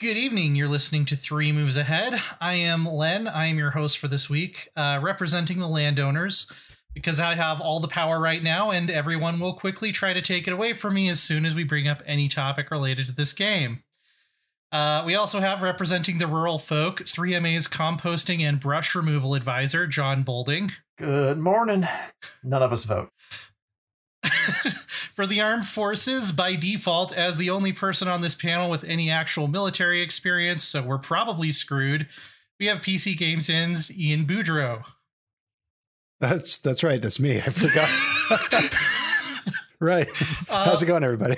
Good evening. You're listening to 3 Moves Ahead. I am Len. I am your host for this week, representing the landowners, because I have all the power right now, and everyone will quickly try to take it away from me as soon as we bring up any topic related to this game. We also have, representing the rural folk, 3MA's composting and brush removal advisor, John Bolding. Good morning. None of us vote. For the armed forces, by default, as the only person on this panel with any actual military experience, so we're probably screwed, we have PC Games In's Ian Boudreau. That's right. That's me. I forgot. Right. How's it going, everybody?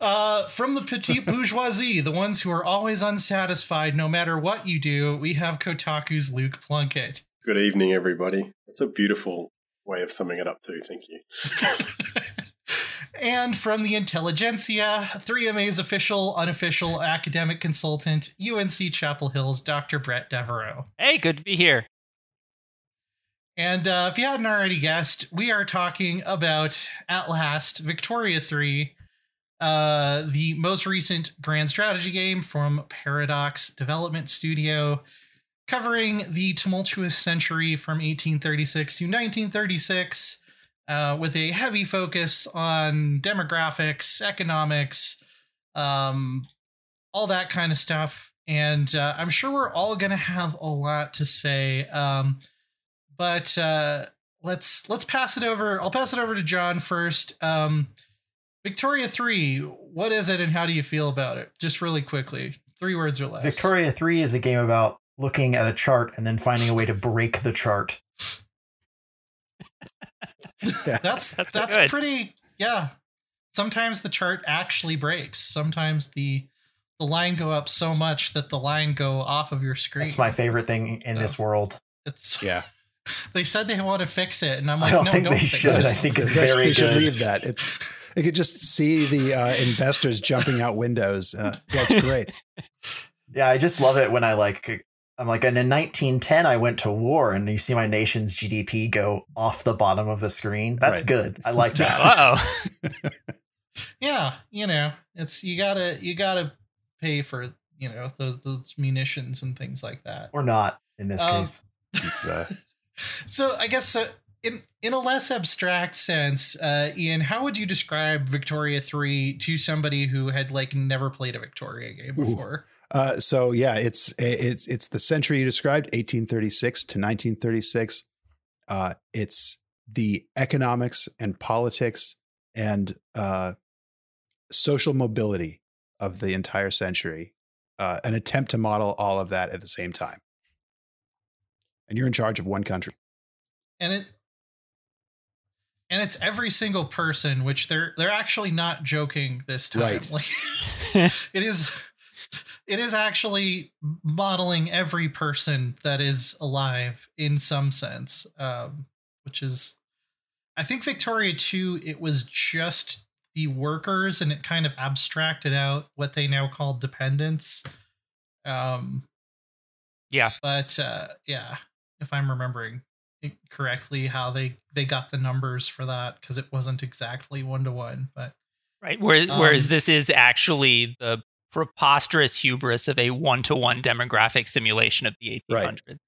From the petite bourgeoisie, the ones who are always unsatisfied no matter what you do, we have Kotaku's Luke Plunkett. Good evening, everybody. That's a beautiful way of summing it up too. Thank you. And from the intelligentsia, 3MA's official, unofficial academic consultant, UNC Chapel Hill's Dr. Bret Devereaux. Hey, good to be here. And if you hadn't already guessed, we are talking about, at last, Victoria 3, the most recent grand strategy game from Paradox Development Studio, covering the tumultuous century from 1836 to 1936, with a heavy focus on demographics, economics, all that kind of stuff. And I'm sure we're all going to have a lot to say. But let's pass it over. I'll pass it over to John first. Victoria 3, what is it and how do you feel about it? Just really quickly, 3 words or less. Victoria 3 is a game about looking at a chart and then finding a way to break the chart. that's pretty. Yeah. Sometimes the chart actually breaks. Sometimes the line go up so much that the line go off of your screen. That's my favorite thing in this world. It's yeah. They said they want to fix it, and I'm like, I don't think they should. I think it's very good. Should leave that. I could just see the investors jumping out windows. That's great. Yeah, I just love it when I'm like, and in 1910, I went to war, and you see my nation's GDP go off the bottom of the screen. That's good. I like that. Uh-oh. Yeah, it's you gotta pay for those munitions and things like that, or not in this case. It's So I guess in a less abstract sense, Ian, how would you describe Victoria 3 to somebody who had never played a Victoria game before? So yeah, it's the century you described, 1836 to 1936. It's the economics and politics and social mobility of the entire century, an attempt to model all of that at the same time. And you're in charge of one country. And it's every single person, which they're actually not joking this time. Right. It is actually modeling every person that is alive in some sense. Which is, I think Victoria 2, it was just the workers, and it kind of abstracted out what they now call dependents. Yeah. But yeah. If I'm remembering correctly, how they got the numbers for that, because it wasn't exactly 1-to-1, but right. Whereas this is actually the preposterous hubris of a 1-to-1 demographic simulation of the 1800s.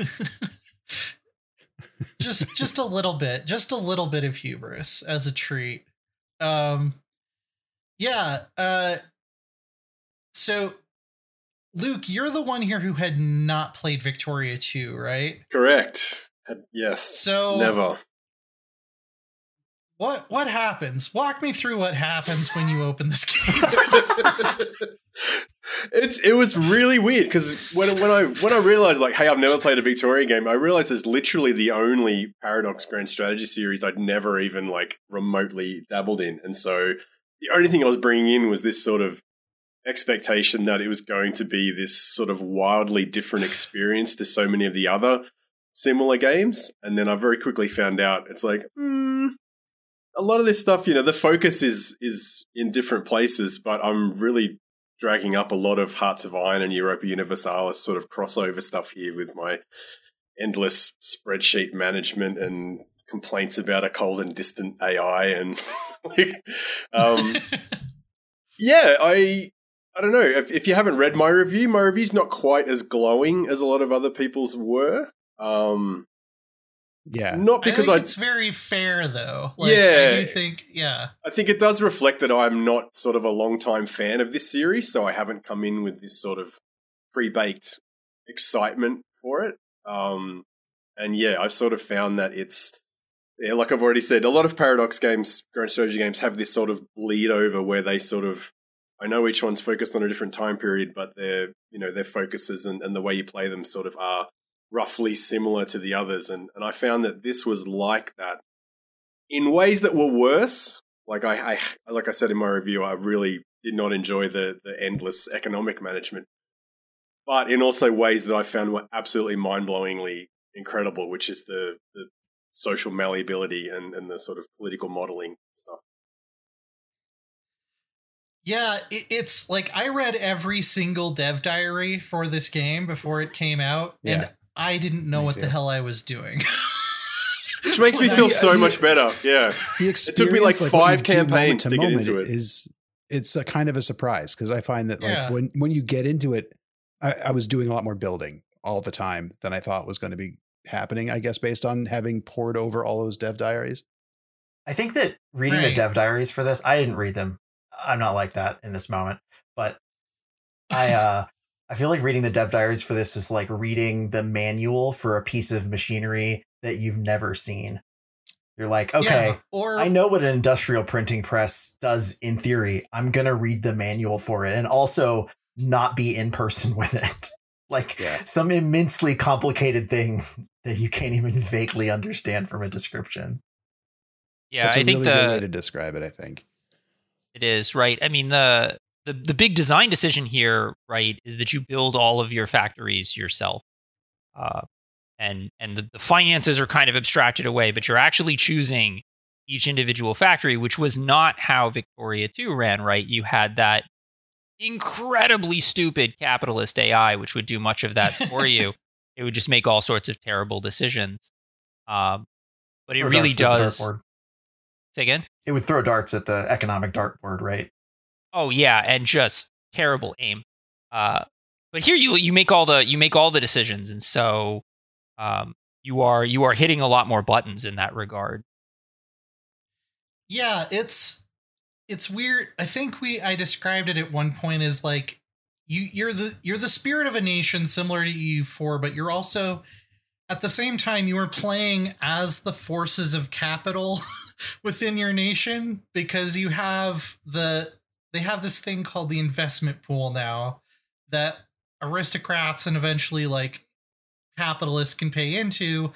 Right. just a little bit of hubris as a treat. Yeah. So. Luke, you're the one here who had not played Victoria 2, right? Correct. Yes. So never. What happens? Walk me through what happens when you open this game for the first time. It was really weird, because when I realized, hey, I've never played a Victoria game, I realized it's literally the only Paradox Grand Strategy series I'd never even remotely dabbled in, and so the only thing I was bringing in was this sort of expectation that it was going to be this sort of wildly different experience to so many of the other similar games. And then I very quickly found out it's a lot of this stuff, the focus is in different places, but I'm really dragging up a lot of Hearts of Iron and Europa Universalis sort of crossover stuff here with my endless spreadsheet management and complaints about a cold and distant AI. And yeah, I I don't know. If you haven't read my review's not quite as glowing as a lot of other people's were. Yeah. Not because I think it's very fair though. Like, yeah. I do think, yeah. I think it does reflect that I'm not sort of a longtime fan of this series, so I haven't come in with this sort of pre-baked excitement for it. And yeah, I've sort of found that it's, yeah, like I've already said, a lot of Paradox games, grand strategy games have this sort of bleed over where they sort of, I know each one's focused on a different time period, but their, you know, their focuses and the way you play them sort of are roughly similar to the others. And I found that this was like that in ways that were worse. Like I like I said in my review, I really did not enjoy the endless economic management, but in also ways that I found were absolutely mind-blowingly incredible, which is the social malleability and the sort of political modeling stuff. Yeah, it's like I read every single dev diary for this game before it came out, yeah, and I didn't know what the hell I was doing. Which makes me feel so much better. Yeah. It took me like 5 campaigns to get into it. It's a kind of a surprise because I find that like when you get into it, I was doing a lot more building all the time than I thought was going to be happening, I guess, based on having poured over all those dev diaries. I think that reading the dev diaries for this, I didn't read them. I'm not like that in this moment, but I feel like reading the dev diaries for this was like reading the manual for a piece of machinery that you've never seen. You're like, okay, I know what an industrial printing press does in theory. I'm going to read the manual for it and also not be in person with it. Like some immensely complicated thing that you can't even vaguely understand from a description. Yeah, that's a really good way to describe it, I think. It is, right? I mean, the big design decision here, right, is that you build all of your factories yourself. And the finances are kind of abstracted away, but you're actually choosing each individual factory, which was not how Victoria 2 ran, right? You had that incredibly stupid capitalist AI, which would do much of that for you. It would just make all sorts of terrible decisions. But it really does... Say again? It would throw darts at the economic dartboard, right? Oh yeah, and just terrible aim. But here you make all the decisions, and so you are hitting a lot more buttons in that regard. Yeah, it's weird. I think I described it at one point as like you're the spirit of a nation, similar to EU4, but you're also at the same time you are playing as the forces of capital. Within your nation, because you have they have this thing called the investment pool now that aristocrats and eventually like capitalists can pay into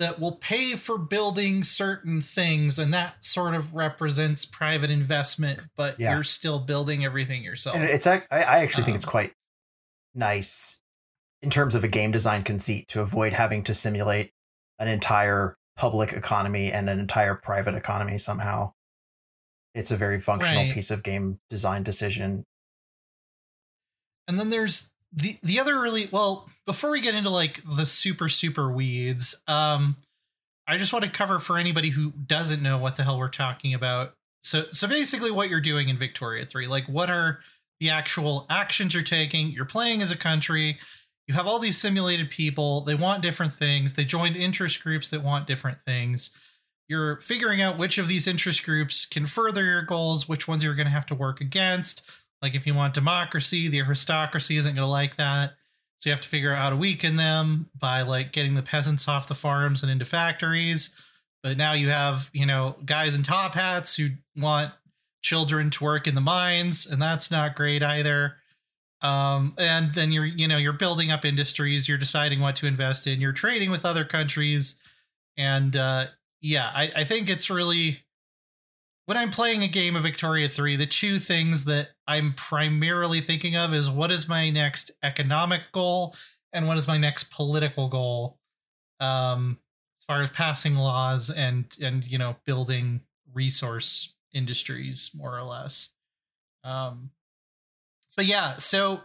that will pay for building certain things. And that sort of represents private investment, but you're still building everything yourself. And I actually think it's quite nice in terms of a game design conceit to avoid having to simulate an entire public economy and an entire private economy somehow. It's a very functional piece of game design decision. And then there's the other really, well, before we get into like the super, super weeds, I just want to cover for anybody who doesn't know what the hell we're talking about. So basically what you're doing in Victoria 3, like what are the actual actions you're taking? You're playing as a country. You have all these simulated people. They want different things. They joined interest groups that want different things. You're figuring out which of these interest groups can further your goals, which ones you're going to have to work against. Like if you want democracy, the aristocracy isn't going to like that. So you have to figure out how to weaken them by like getting the peasants off the farms and into factories. But now you have, you know, guys in top hats who want children to work in the mines, and that's not great either. And then you're building up industries, you're deciding what to invest in, you're trading with other countries. And, I think it's really, when I'm playing a game of Victoria 3, the two things that I'm primarily thinking of is what is my next economic goal and what is my next political goal? As far as passing laws and, you know, building resource industries more or less. But yeah, so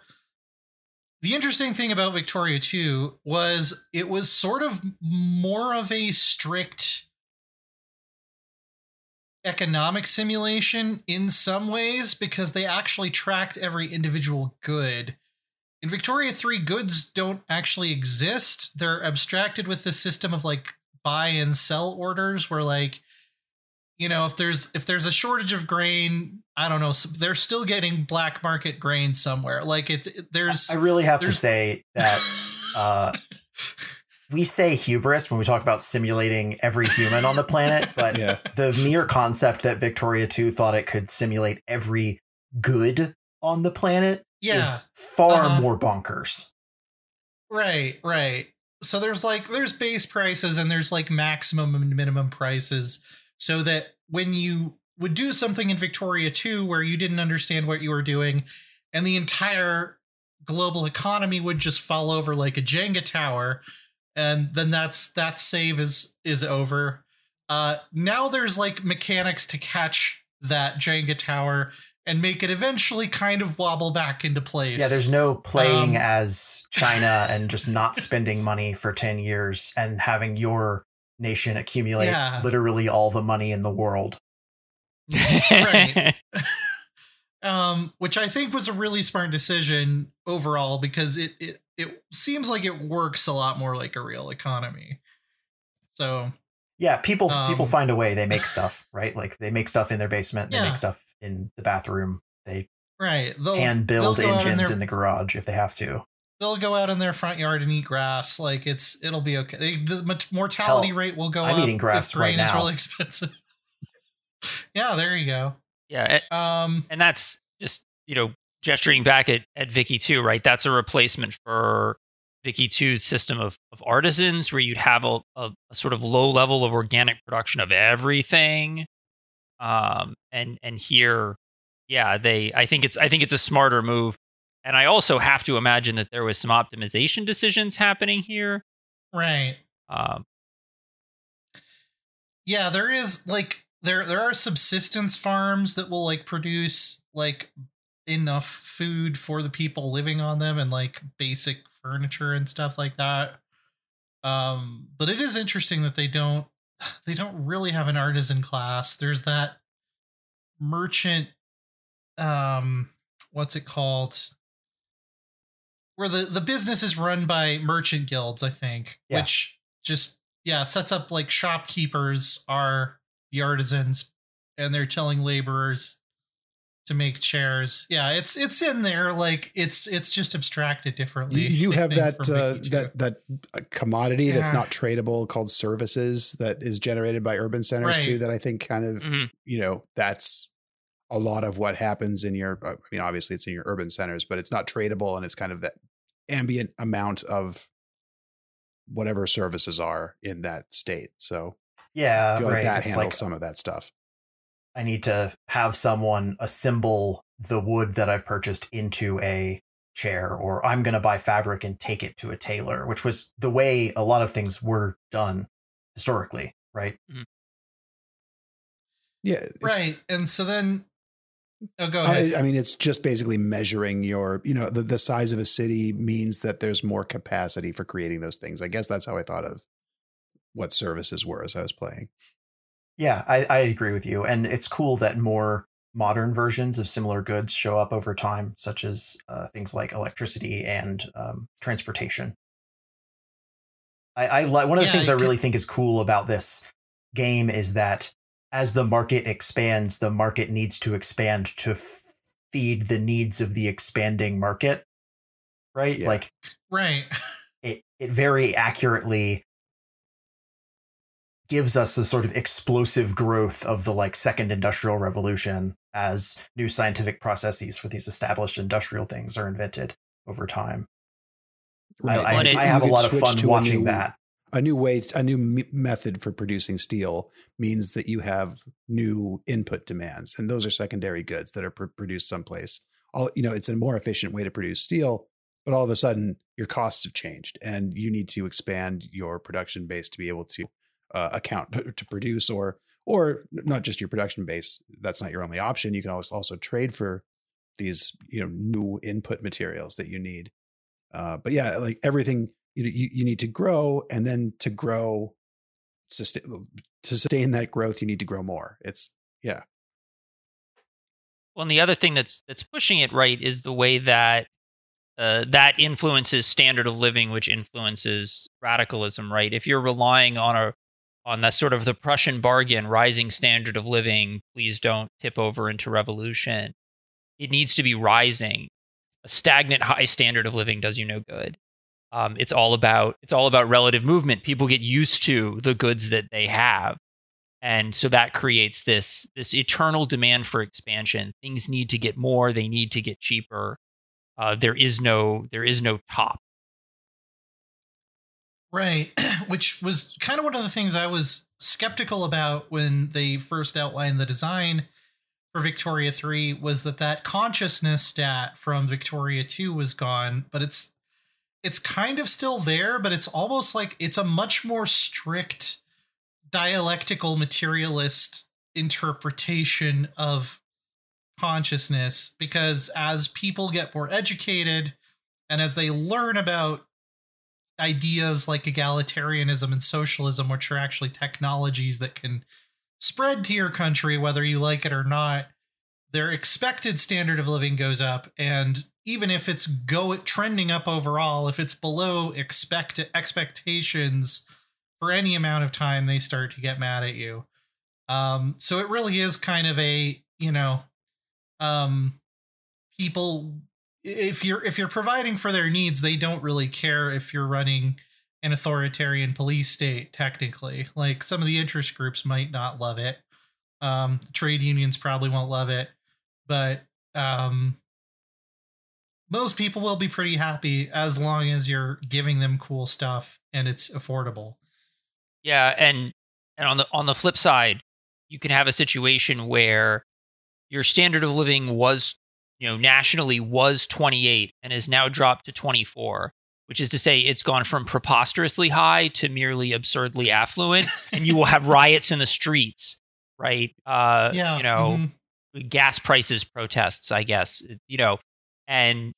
the interesting thing about Victoria 2 was it was sort of more of a strict economic simulation in some ways, because they actually tracked every individual good. In Victoria 3, goods don't actually exist. They're abstracted with the system of like buy and sell orders where, like, you know, if there's a shortage of grain, I don't know, they're still getting black market grain somewhere. Like I really have to say that we say hubris when we talk about simulating every human on the planet, but yeah, the mere concept that Victoria 2 thought it could simulate every good on the planet is far more bonkers. Right. So there's base prices and there's like maximum and minimum prices, so that when you would do something in Victoria 2 where you didn't understand what you were doing and the entire global economy would just fall over like a Jenga tower, and then that save is over. Now there's like mechanics to catch that Jenga tower and make it eventually kind of wobble back into place. Yeah, there's no playing as China and just not spending money for 10 years and having your nation accumulate literally all the money in the world. Right. Which I think was a really smart decision overall, because it seems like it works a lot more like a real economy. So yeah, people find a way. They make stuff, right? Like they make stuff in their basement. They make stuff in the bathroom. They build engines in the garage if they have to. They'll go out in their front yard and eat grass. Like it'll be okay. The mortality rate will go up. I'm eating grass right now. Grain is really expensive. Yeah, there you go. Yeah, and that's just, you know, gesturing back at Vicky 2, right? That's a replacement for Vicky 2's system of artisans, where you'd have a sort of low level of organic production of everything. And here, yeah, I think it's a smarter move. And I also have to imagine that there was some optimization decisions happening here. Right. Yeah, there is like there are subsistence farms that will like produce like enough food for the people living on them and like basic furniture and stuff like that. But it is interesting that they don't really have an artisan class. There's that merchant, what's it called? Where the business is run by merchant guilds, I think, which just, sets up like shopkeepers are the artisans and they're telling laborers to make chairs. Yeah, it's in there. Like it's just abstracted differently. You have that commodity that's not tradable called services that is generated by urban centers too, that I think kind of, you know, that's a lot of what happens in your, I mean, obviously it's in your urban centers, but it's not tradable. And it's kind of that ambient amount of whatever services are in that state. So yeah, I feel like that handles some of that stuff. I need to have someone assemble the wood that I've purchased into a chair, or I'm going to buy fabric and take it to a tailor, which was the way a lot of things were done historically, right? Mm-hmm. Yeah. Right. And so then, go ahead. I mean, it's just basically measuring your, you know, the size of a city means that there's more capacity for creating those things. I guess that's how I thought of what services were as I was playing. Yeah, I agree with you. And it's cool that more modern versions of similar goods show up over time, such as things like electricity and transportation. One of the things I really think is cool about this game is that as the market expands, the market needs to expand to feed the needs of the expanding market. Right? Yeah. Like, right. It very accurately gives us the sort of explosive growth of the like second industrial revolution as new scientific processes for these established industrial things are invented over time. Right. I have a lot of fun watching that. A new method for producing steel means that you have new input demands, and those are secondary goods that are produced someplace. You know, it's a more efficient way to produce steel, but all of a sudden your costs have changed and you need to expand your production base to be able to account to produce, or not just your production base. That's not your only option. You can always also trade for these, you know, new input materials that you need. But yeah, like everything you need to grow, and then to sustain that growth, you need to grow more. It's Yeah. Well, and the other thing that's pushing it right is the way that that influences standard of living, which influences radicalism, right? If you're relying on that sort of the Prussian bargain, rising standard of living, please don't tip over into revolution. It needs to be rising. A stagnant high standard of living does you no good. It's all about relative movement. People get used to the goods that they have. And so that creates this eternal demand for expansion. Things need to get more. They need to get cheaper. There is no top. Right, which was kind of one of the things I was skeptical about when they first outlined the design for Victoria 3, was that consciousness stat from Victoria 2 was gone, but it's kind of still there, but it's almost like it's a much more strict dialectical materialist interpretation of consciousness, because as people get more educated and as they learn about ideas like egalitarianism and socialism, which are actually technologies that can spread to your country, whether you like it or not, their expected standard of living goes up. And even if it's trending up overall, if it's below expectations for any amount of time, they start to get mad at you. So it really is kind of a, people, if you're providing for their needs, they don't really care if you're running an authoritarian police state, technically. Like, some of the interest groups might not love it. The trade unions probably won't love it, but most people will be pretty happy as long as you're giving them cool stuff and it's affordable. Yeah, and on the flip side, you can have a situation where your standard of living was, nationally was 28 and is now dropped to 24. Which is to say, it's gone from preposterously high to merely absurdly affluent, and you will have riots in the streets, right? Gas prices protests, I guess, and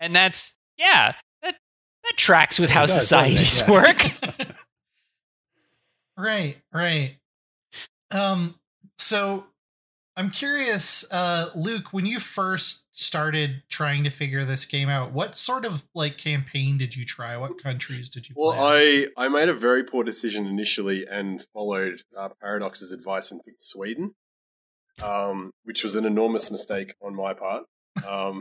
that's, that tracks with how societies work. Right. So I'm curious, Luke, when you first started trying to figure this game out, what sort of campaign did you try? What countries did you play? Well, I made a very poor decision initially and followed Paradox's advice and picked Sweden, which was an enormous mistake on my part. I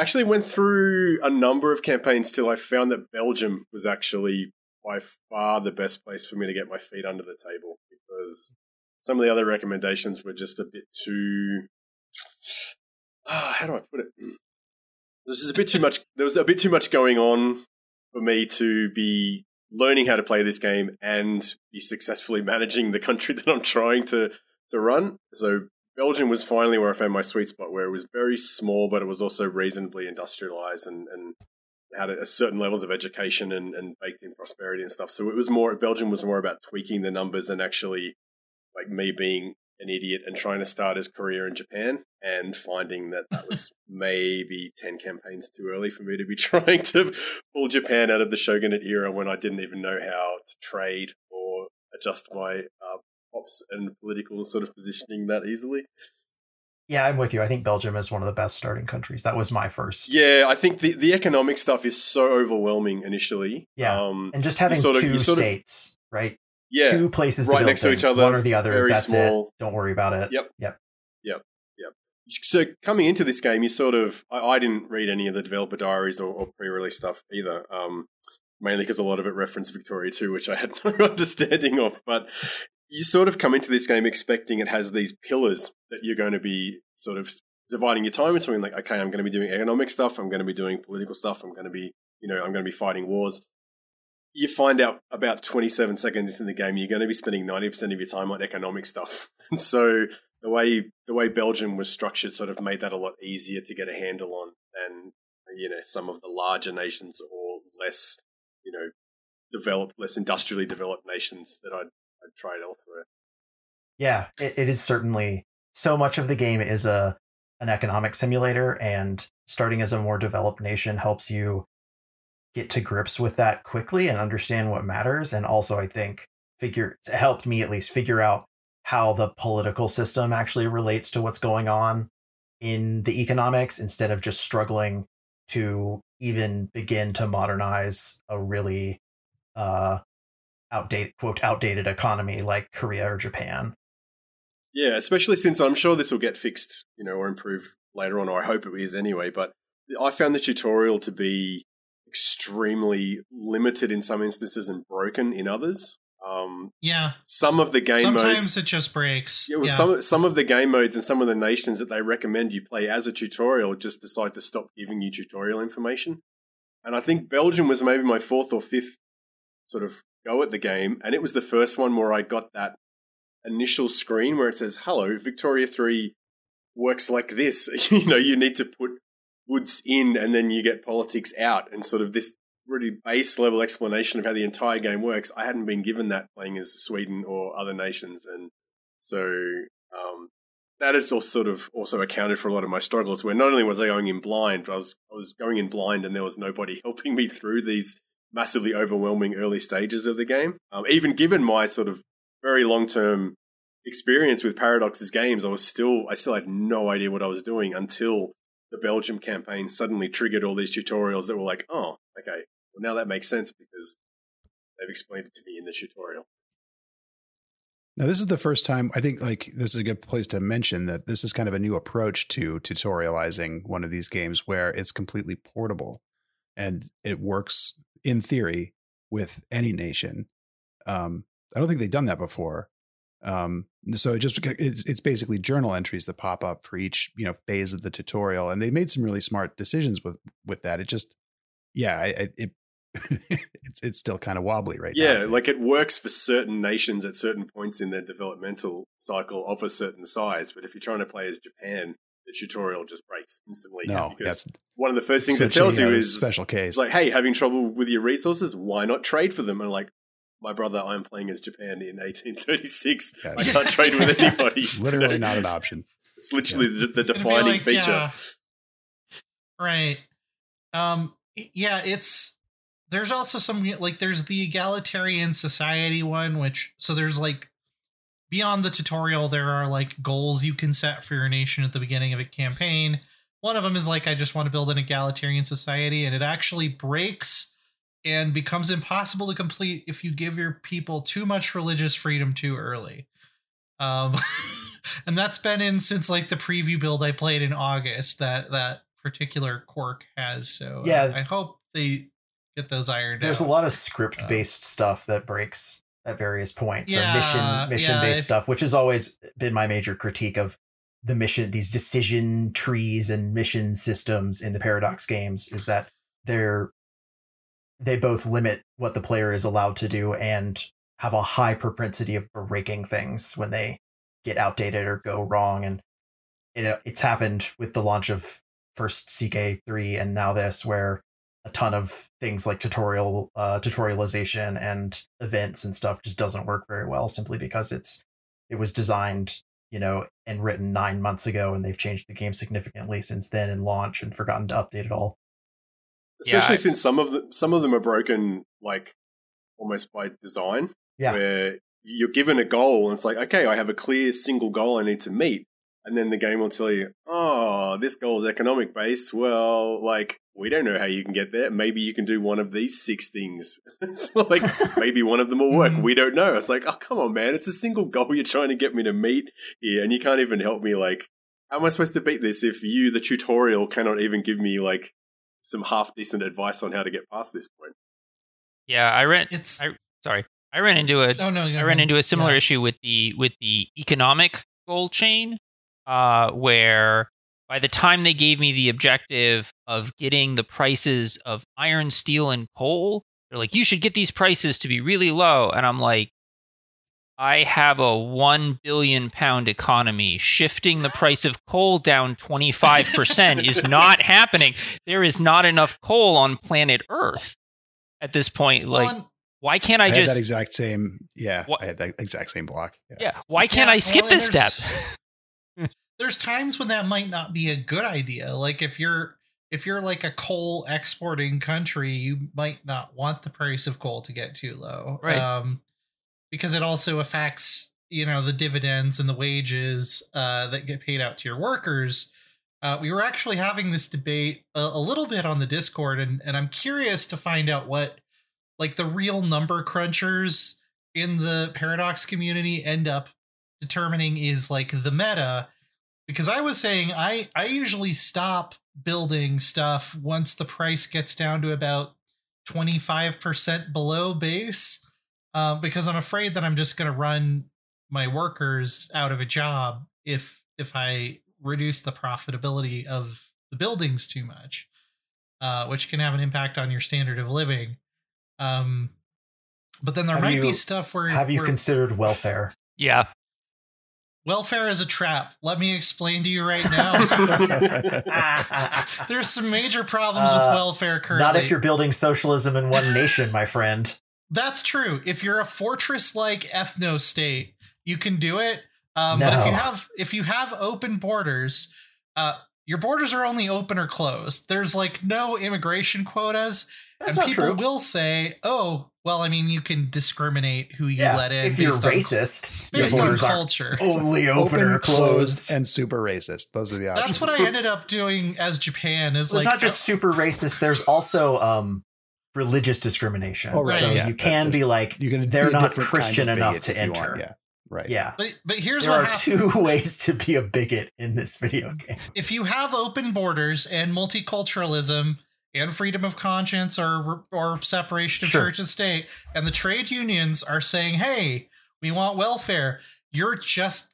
actually went through a number of campaigns till I found that Belgium was actually by far the best place for me to get my feet under the table, because some of the other recommendations were just a bit too, how do I put it? There was a bit too much going on for me to be learning how to play this game and be successfully managing the country that I'm trying to run. So Belgium was finally where I found my sweet spot, where it was very small, but it was also reasonably industrialized and had a certain levels of education and baked in prosperity and stuff. So it was Belgium was more about tweaking the numbers and actually, me being an idiot and trying to start his career in Japan and finding that was maybe 10 campaigns too early for me to be trying to pull Japan out of the shogunate era when I didn't even know how to trade or adjust my ops and political sort of positioning that easily. Yeah, I'm with you. I think Belgium is one of the best starting countries. That was my first. Yeah, I think the economic stuff is so overwhelming initially. Yeah, and just having two states, right? Yeah, two places right next to each other, one or the other. That's small. It. Don't worry about it. Yep. So coming into this game, you sort of I didn't read any of the developer diaries or pre-release stuff either, mainly because a lot of it referenced Victoria 2, which I had no understanding of. But you sort of come into this game expecting it has these pillars that you're going to be sort of dividing your time between. Like, okay, I'm going to be doing economic stuff. I'm going to be doing political stuff. I'm going to be, I'm going to be fighting wars. You find out about 27 seconds into the game, you're going to be spending 90% of your time on economic stuff. And so the way Belgium was structured sort of made that a lot easier to get a handle on than, some of the larger nations or less, developed, less industrially developed nations that I'd tried elsewhere. Yeah, it is certainly, so much of the game is an economic simulator, and starting as a more developed nation helps you get to grips with that quickly and understand what matters. And also, I think it helped me at least figure out how the political system actually relates to what's going on in the economics, instead of just struggling to even begin to modernize a really outdated economy like Korea or Japan. Yeah, especially since I'm sure this will get fixed, you know, or improved later on, or I hope it is anyway, but I found the tutorial to be extremely limited in some instances and broken in others. Some of the game modes... Sometimes it just breaks. It was some of the game modes and some of the nations that they recommend you play as a tutorial just decide to stop giving you tutorial information. And I think Belgium was maybe my fourth or fifth sort of go at the game, and it was the first one where I got that initial screen where it says, hello, Victoria 3 works like this. You know, you need to put woods in and then you get politics out, and sort of this really base level explanation of how the entire game works. I hadn't been given that playing as Sweden or other nations. And so that is all sort of also accounted for a lot of my struggles, where not only was I going in blind, but I was going in blind and there was nobody helping me through these massively overwhelming early stages of the game. Even given my sort of very long-term experience with Paradox's games, I still had no idea what I was doing until the Belgium campaign suddenly triggered all these tutorials that were like, oh, okay, well, now that makes sense because they've explained it to me in the tutorial. Now, this is the first time, I think, like, this is a good place to mention that this is kind of a new approach to tutorializing one of these games where it's completely portable and it works in theory with any nation. I don't think they've done that before. So it's basically journal entries that pop up for each, you know, phase of the tutorial. And they made some really smart decisions with that. It just, it's still kind of wobbly right now. Yeah, like it works for certain nations at certain points in their developmental cycle of a certain size. But if you're trying to play as Japan, the tutorial just breaks instantly. No, that's one of the first things it tells you is special case. It's like, hey, having trouble with your resources? Why not trade for them? And like, my brother, I'm playing as Japan in 1836. Yes. I can't trade with anybody. Literally not an option. It's literally the defining feature. Yeah. Right. There's also some, like, there's the egalitarian society one, which, so there's like, beyond the tutorial, there are like goals you can set for your nation at the beginning of a campaign. One of them is like, I just want to build an egalitarian society, and it actually breaks and becomes impossible to complete if you give your people too much religious freedom too early. And that's been in since like the preview build I played in August that particular quirk has. So yeah, I hope they get those ironed out. There's a lot of script-based stuff that breaks at various points, or mission-based stuff, which has always been my major critique of the mission, these decision trees and mission systems in the Paradox games, is that they both limit what the player is allowed to do and have a high propensity of breaking things when they get outdated or go wrong. And it's happened with the launch of first CK3 and now this, where a ton of things like tutorialization and events and stuff just doesn't work very well, simply because it was designed, you know, and written 9 months ago, and they've changed the game significantly since then in launch and forgotten to update it all. Especially since some of them are broken, like, almost by design, where you're given a goal and it's like, okay, I have a clear single goal I need to meet. And then the game will tell you, oh, this goal is economic based. Well, like, we don't know how you can get there. Maybe you can do one of these 6 things. It's like, maybe one of them will work. We don't know. It's like, oh, come on, man. It's a single goal you're trying to get me to meet here, and you can't even help me. Like, how am I supposed to beat this if you, the tutorial, cannot even give me, like, some half decent advice on how to get past this point? Yeah, I ran into a similar issue with the economic goal chain, where by the time they gave me the objective of getting the prices of iron, steel, and coal, they're like, you should get these prices to be really low, and I'm like, I have a 1 billion pound economy. Shifting the price of coal down 25% is not happening. There is not enough coal on planet Earth at this point. Like, why can't I just I had that exact same block. Yeah. Why can't I skip this step? There's times when that might not be a good idea. Like, if you're like a coal exporting country, you might not want the price of coal to get too low. Right. Because it also affects you know, the dividends and the wages that get paid out to your workers. We were actually having this debate a little bit on the Discord, and I'm curious to find out what, like, the real number crunchers in the Paradox community end up determining is, like, the meta, because I was saying I usually stop building stuff once the price gets down to about 25% below base, because I'm afraid that I'm just going to run my workers out of a job if I reduce the profitability of the buildings too much, which can have an impact on your standard of living. But then there might be stuff where... Have you considered welfare? Yeah. Welfare is a trap. Let me explain to you right now. There's some major problems with welfare currently. Not if you're building socialism in one nation, my friend. That's true. If you're a fortress-like ethno-state, you can do it. No. But if you have open borders, your borders are only open or closed. There's, like, no immigration quotas. That's and people true. Will say, oh, well, I mean, you can discriminate who you let in. If you're racist, based on culture. Only open or closed and super racist. Those are the options. That's what I ended up doing as Japan. Is it's like, not just super racist. There's also religious discrimination. Oh, right. So you can be like, they're not Christian kind of enough to enter. Want, yeah. Right. Yeah. But here's what happens. There are two ways to be a bigot in this video game. If you have open borders and multiculturalism and freedom of conscience or separation of church and state, and the trade unions are saying, hey, we want welfare, you're just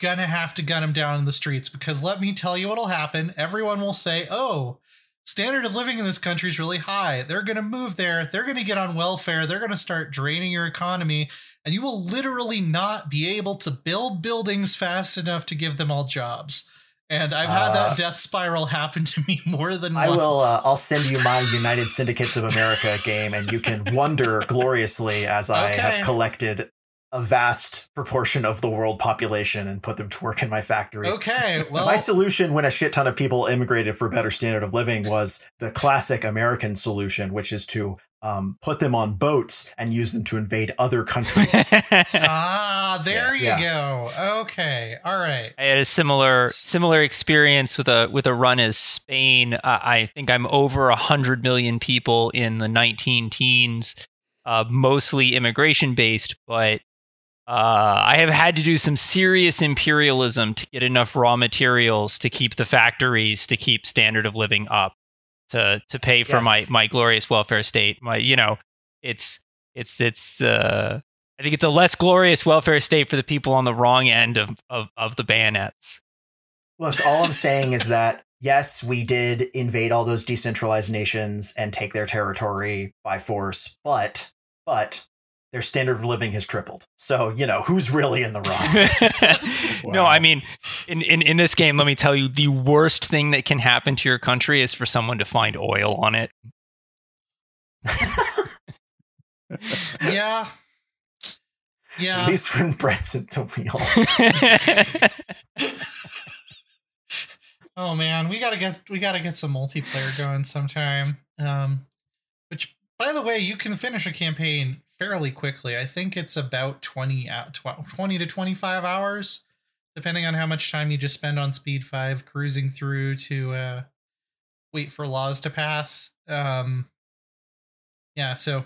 going to have to gun them down in the streets, because let me tell you what'll happen. Everyone will say, oh, standard of living in this country is really high. They're going to move there. They're going to get on welfare. They're going to start draining your economy, and you will literally not be able to build buildings fast enough to give them all jobs. And I've had that death spiral happen to me more than once. I'll send you my United Syndicates of America game, and you can wonder gloriously as I have collected a vast proportion of the world population and put them to work in my factories. Okay, well, my solution when a shit ton of people immigrated for better standard of living was the classic American solution, which is to put them on boats and use them to invade other countries. There you go. Okay, all right. I had a similar experience with a run as Spain. I think I'm over 100 million people in the 19-teens, mostly immigration based, but. I have had to do some serious imperialism to get enough raw materials to keep the factories, to keep standard of living up, to pay for my glorious welfare state. I think it's a less glorious welfare state for the people on the wrong end of the bayonets. Look, all I'm saying is that, yes, we did invade all those decentralized nations and take their territory by force, but their standard of living has tripled. So, you know, who's really in the wrong? Wow. No, I mean, in this game, let me tell you, the worst thing that can happen to your country is for someone to find oil on it. Yeah. Yeah. At least when Brett's at the wheel. Oh, man, we got to get some multiplayer going sometime. Which, by the way, you can finish a campaign fairly quickly. I think it's about 20 to 25 hours, depending on how much time you just spend on Speed 5 cruising through to wait for laws to pass. So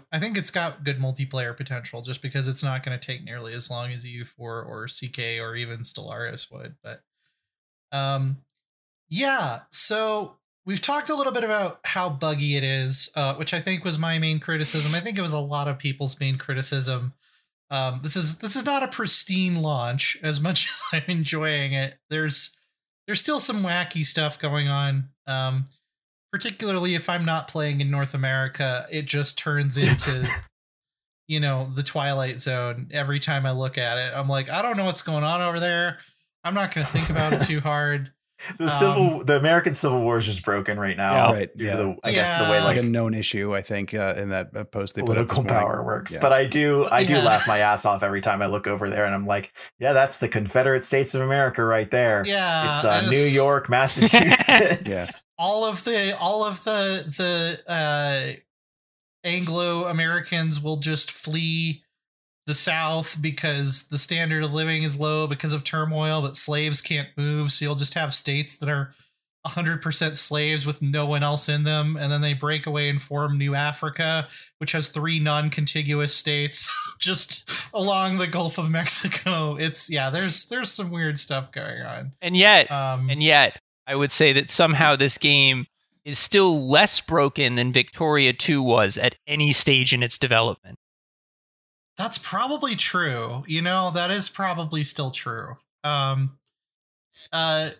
I think it's got good multiplayer potential, just because it's not going to take nearly as long as EU4 or CK or even Stellaris would. But so we've talked a little bit about how buggy it is, which I think was my main criticism. I think it was a lot of people's main criticism. This is not a pristine launch, as much as I'm enjoying it. There's still some wacky stuff going on, particularly if I'm not playing in North America. It just turns into, you know, the Twilight Zone. Every time I look at it, I'm like, I don't know what's going on over there. I'm not going to think about it too hard. The American Civil War is just broken right now. Yeah. Right. Yeah. The way like a known issue, I think, in that post they put up. Political power works. Yeah. But I do laugh my ass off every time I look over there, and I'm like, yeah, that's the Confederate States of America right there. Yeah. It's New York, Massachusetts. Yeah. All of the Anglo Americans will just flee the South because the standard of living is low because of turmoil, but slaves can't move. So you'll just have states that are 100% slaves with no one else in them. And then they break away and form New Africa, which has 3 non-contiguous states just along the Gulf of Mexico. It's there's some weird stuff going on. And yet I would say that somehow this game is still less broken than Victoria 2 was at any stage in its development. That's probably true. You know, that is probably still true. It's I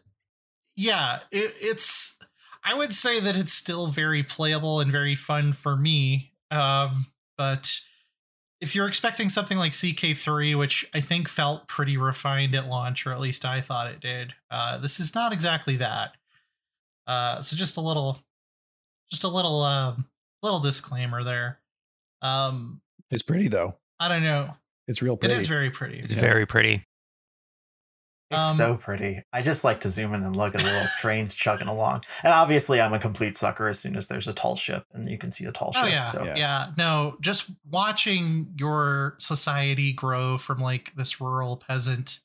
would say that it's still very playable and very fun for me. But if you're expecting something like CK3, which I think felt pretty refined at launch, or at least I thought it did, this is not exactly that. So just a little disclaimer there. It's pretty though. I don't know. It's real pretty. It is very pretty. It's very pretty. It's so pretty. I just like to zoom in and look at the little trains chugging along. And obviously I'm a complete sucker as soon as there's a tall ship and you can see a tall ship. No, just watching your society grow from like this rural peasant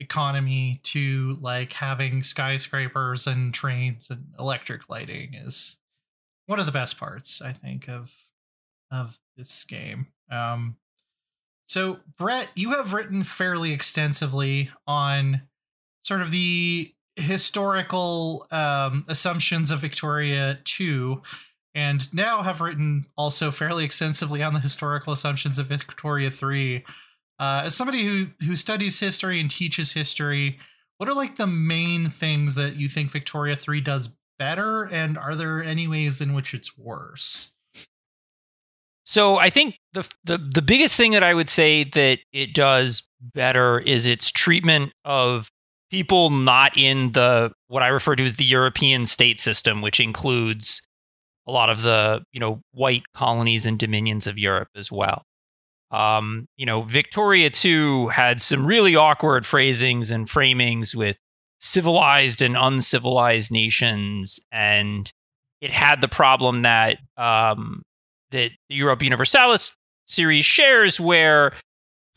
economy to like having skyscrapers and trains and electric lighting is one of the best parts, I think, of this game. So Bret, you have written fairly extensively on sort of the historical assumptions of Victoria 2, and now have written also fairly extensively on the historical assumptions of Victoria 3. As somebody who studies history and teaches history, what are like the main things that you think Victoria 3 does better, and are there any ways in which it's worse? So I think the biggest thing that I would say that it does better is its treatment of people not in the what I refer to as the European state system, which includes a lot of the, you know, white colonies and dominions of Europe as well. Victoria 2 had some really awkward phrasings and framings with civilized and uncivilized nations, and it had the problem that that the Europa Universalis series shares, where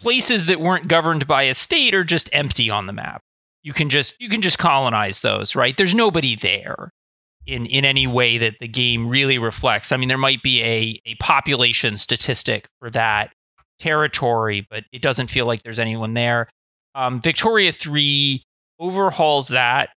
places that weren't governed by a state are just empty on the map. You can just colonize those, right? There's nobody there in any way that the game really reflects. I mean, there might be a population statistic for that territory, but it doesn't feel like there's anyone there. Victoria 3 overhauls that.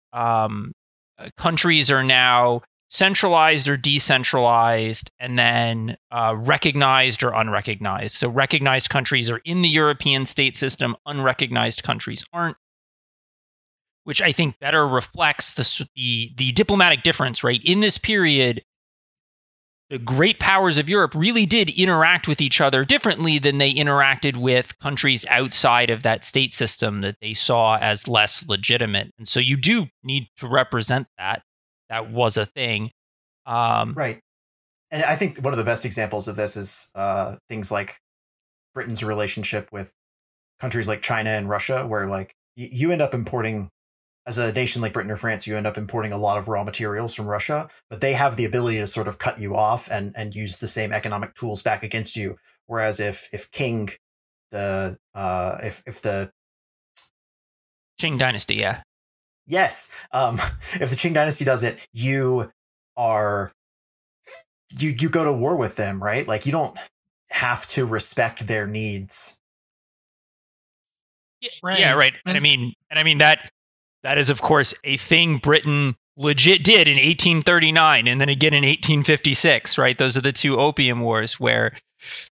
Countries are now centralized or decentralized, and then recognized or unrecognized. So recognized countries are in the European state system, unrecognized countries aren't, which I think better reflects the diplomatic difference, right? In this period, the great powers of Europe really did interact with each other differently than they interacted with countries outside of that state system that they saw as less legitimate. And so you do need to represent that. That was a thing. Right. And I think one of the best examples of this is things like Britain's relationship with countries like China and Russia, where like you end up importing, as a nation like Britain or France, you end up importing a lot of raw materials from Russia, but they have the ability to sort of cut you off and use the same economic tools back against you. Whereas if the Qing dynasty, yeah. Yes. If the Qing dynasty does it, you go to war with them, right? Like you don't have to respect their needs. Right. Yeah, right. And I mean that is, of course, a thing Britain legit did in 1839 and then again in 1856, right? Those are the two Opium Wars, where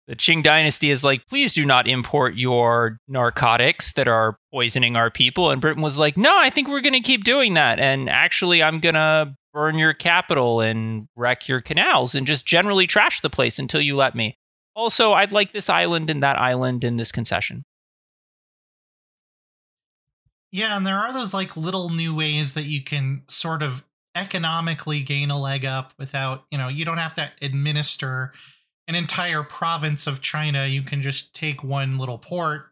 the Qing dynasty is like, please do not import your narcotics that are poisoning our people. And Britain was like, no, I think we're going to keep doing that. And actually, I'm going to burn your capital and wreck your canals and just generally trash the place until you let me. Also, I'd like this island and that island and this concession. Yeah, and there are those like little new ways that you can sort of economically gain a leg up without, you know, you don't have to administer an entire province of China. You can just take one little port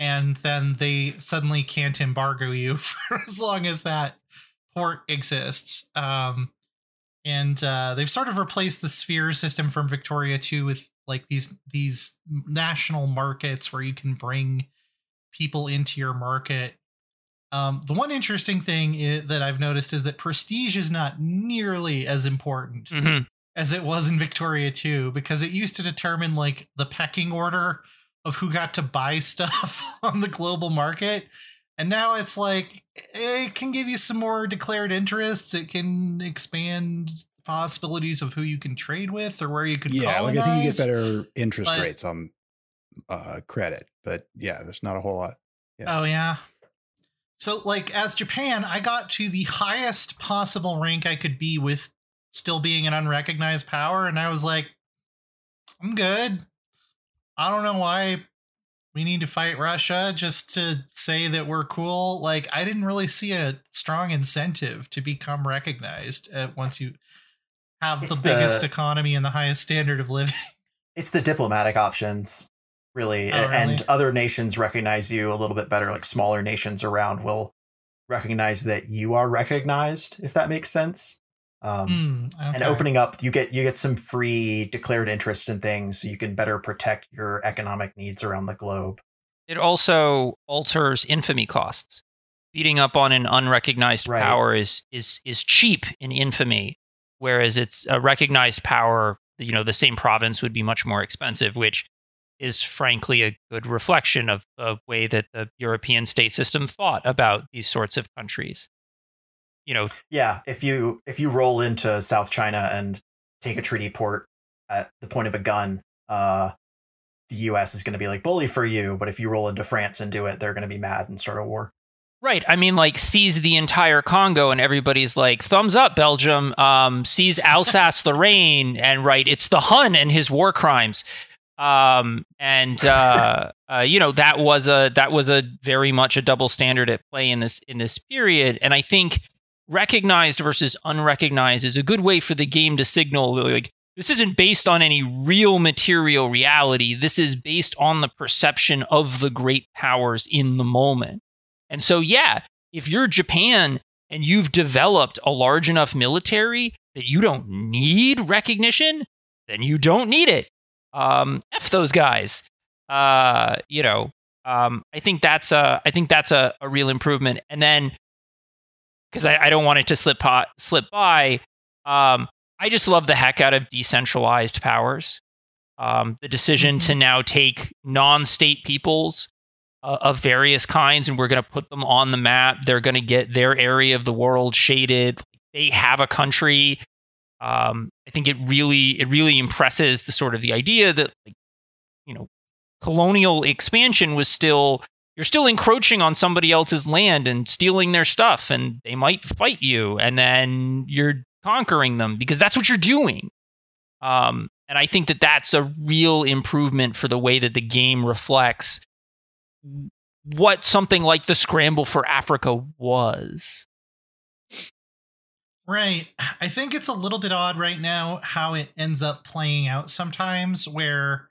and then they suddenly can't embargo you for as long as that port exists. And they've sort of replaced the sphere system from Victoria 2 with like these national markets where you can bring people into your market. The one interesting thing that I've noticed is that prestige is not nearly as important as it was in Victoria 2, because it used to determine like the pecking order of who got to buy stuff on the global market. And now it's like, it can give you some more declared interests. It can expand possibilities of who you can trade with or where you could colonize. Like I think you get better interest rates on credit, but yeah, there's not a whole lot. Yeah. Oh yeah. So like as Japan, I got to the highest possible rank I could be with still being an unrecognized power. And I was like, I'm good. I don't know why we need to fight Russia just to say that we're cool. Like, I didn't really see a strong incentive to become recognized once you have the biggest economy and the highest standard of living. It's the diplomatic options, really. Oh, really? And other nations recognize you a little bit better. Like smaller nations around will recognize that you are recognized, if that makes sense. Okay. And opening up, you get some free declared interest in things, so you can better protect your economic needs around the globe. It also alters infamy costs. Beating up on an unrecognized power is cheap in infamy, whereas it's a recognized power, you know, the same province would be much more expensive, which is frankly a good reflection of the way that the European state system thought about these sorts of countries. You know, if you roll into South China and take a treaty port at the point of a gun, the U.S. is going to be like, bully for you. But if you roll into France and do it, they're going to be mad and start a war. Right. I mean, like, seize the entire Congo and everybody's like, thumbs up, Belgium. Seize Alsace-Lorraine. And right. It's the Hun and his war crimes. You know, that was a very much a double standard at play in this period. And I think recognized versus unrecognized is a good way for the game to signal, like, this isn't based on any real material reality. This is based on the perception of the great powers in the moment. And so, yeah, if you're Japan and you've developed a large enough military that you don't need recognition, then you don't need it. F those guys. I think that's a real improvement. And then, because I don't want it to slip by. I just love the heck out of decentralized powers. The decision to now take non-state peoples of various kinds, and we're going to put them on the map. They're going to get their area of the world shaded. They have a country. I think it really impresses the sort of the idea that, like, you know, colonial expansion was still... You're still encroaching on somebody else's land and stealing their stuff, and they might fight you, and then you're conquering them because that's what you're doing. And I think that that's a real improvement for the way that the game reflects what something like the Scramble for Africa was. Right. I think it's a little bit odd right now how it ends up playing out sometimes, where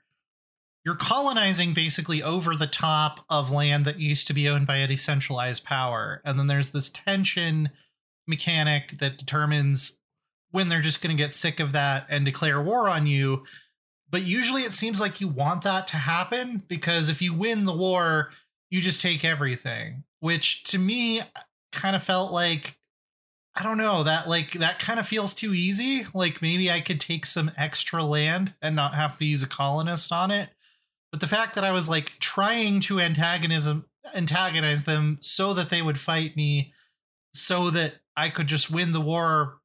you're colonizing basically over the top of land that used to be owned by a decentralized power. And then there's this tension mechanic that determines when they're just going to get sick of that and declare war on you. But usually it seems like you want that to happen, because if you win the war, you just take everything, which to me kind of felt like, I don't know, that like that kind of feels too easy. Like, maybe I could take some extra land and not have to use a colonist on it. But the fact that I was like trying to antagonize them so that they would fight me, so that I could just win the war.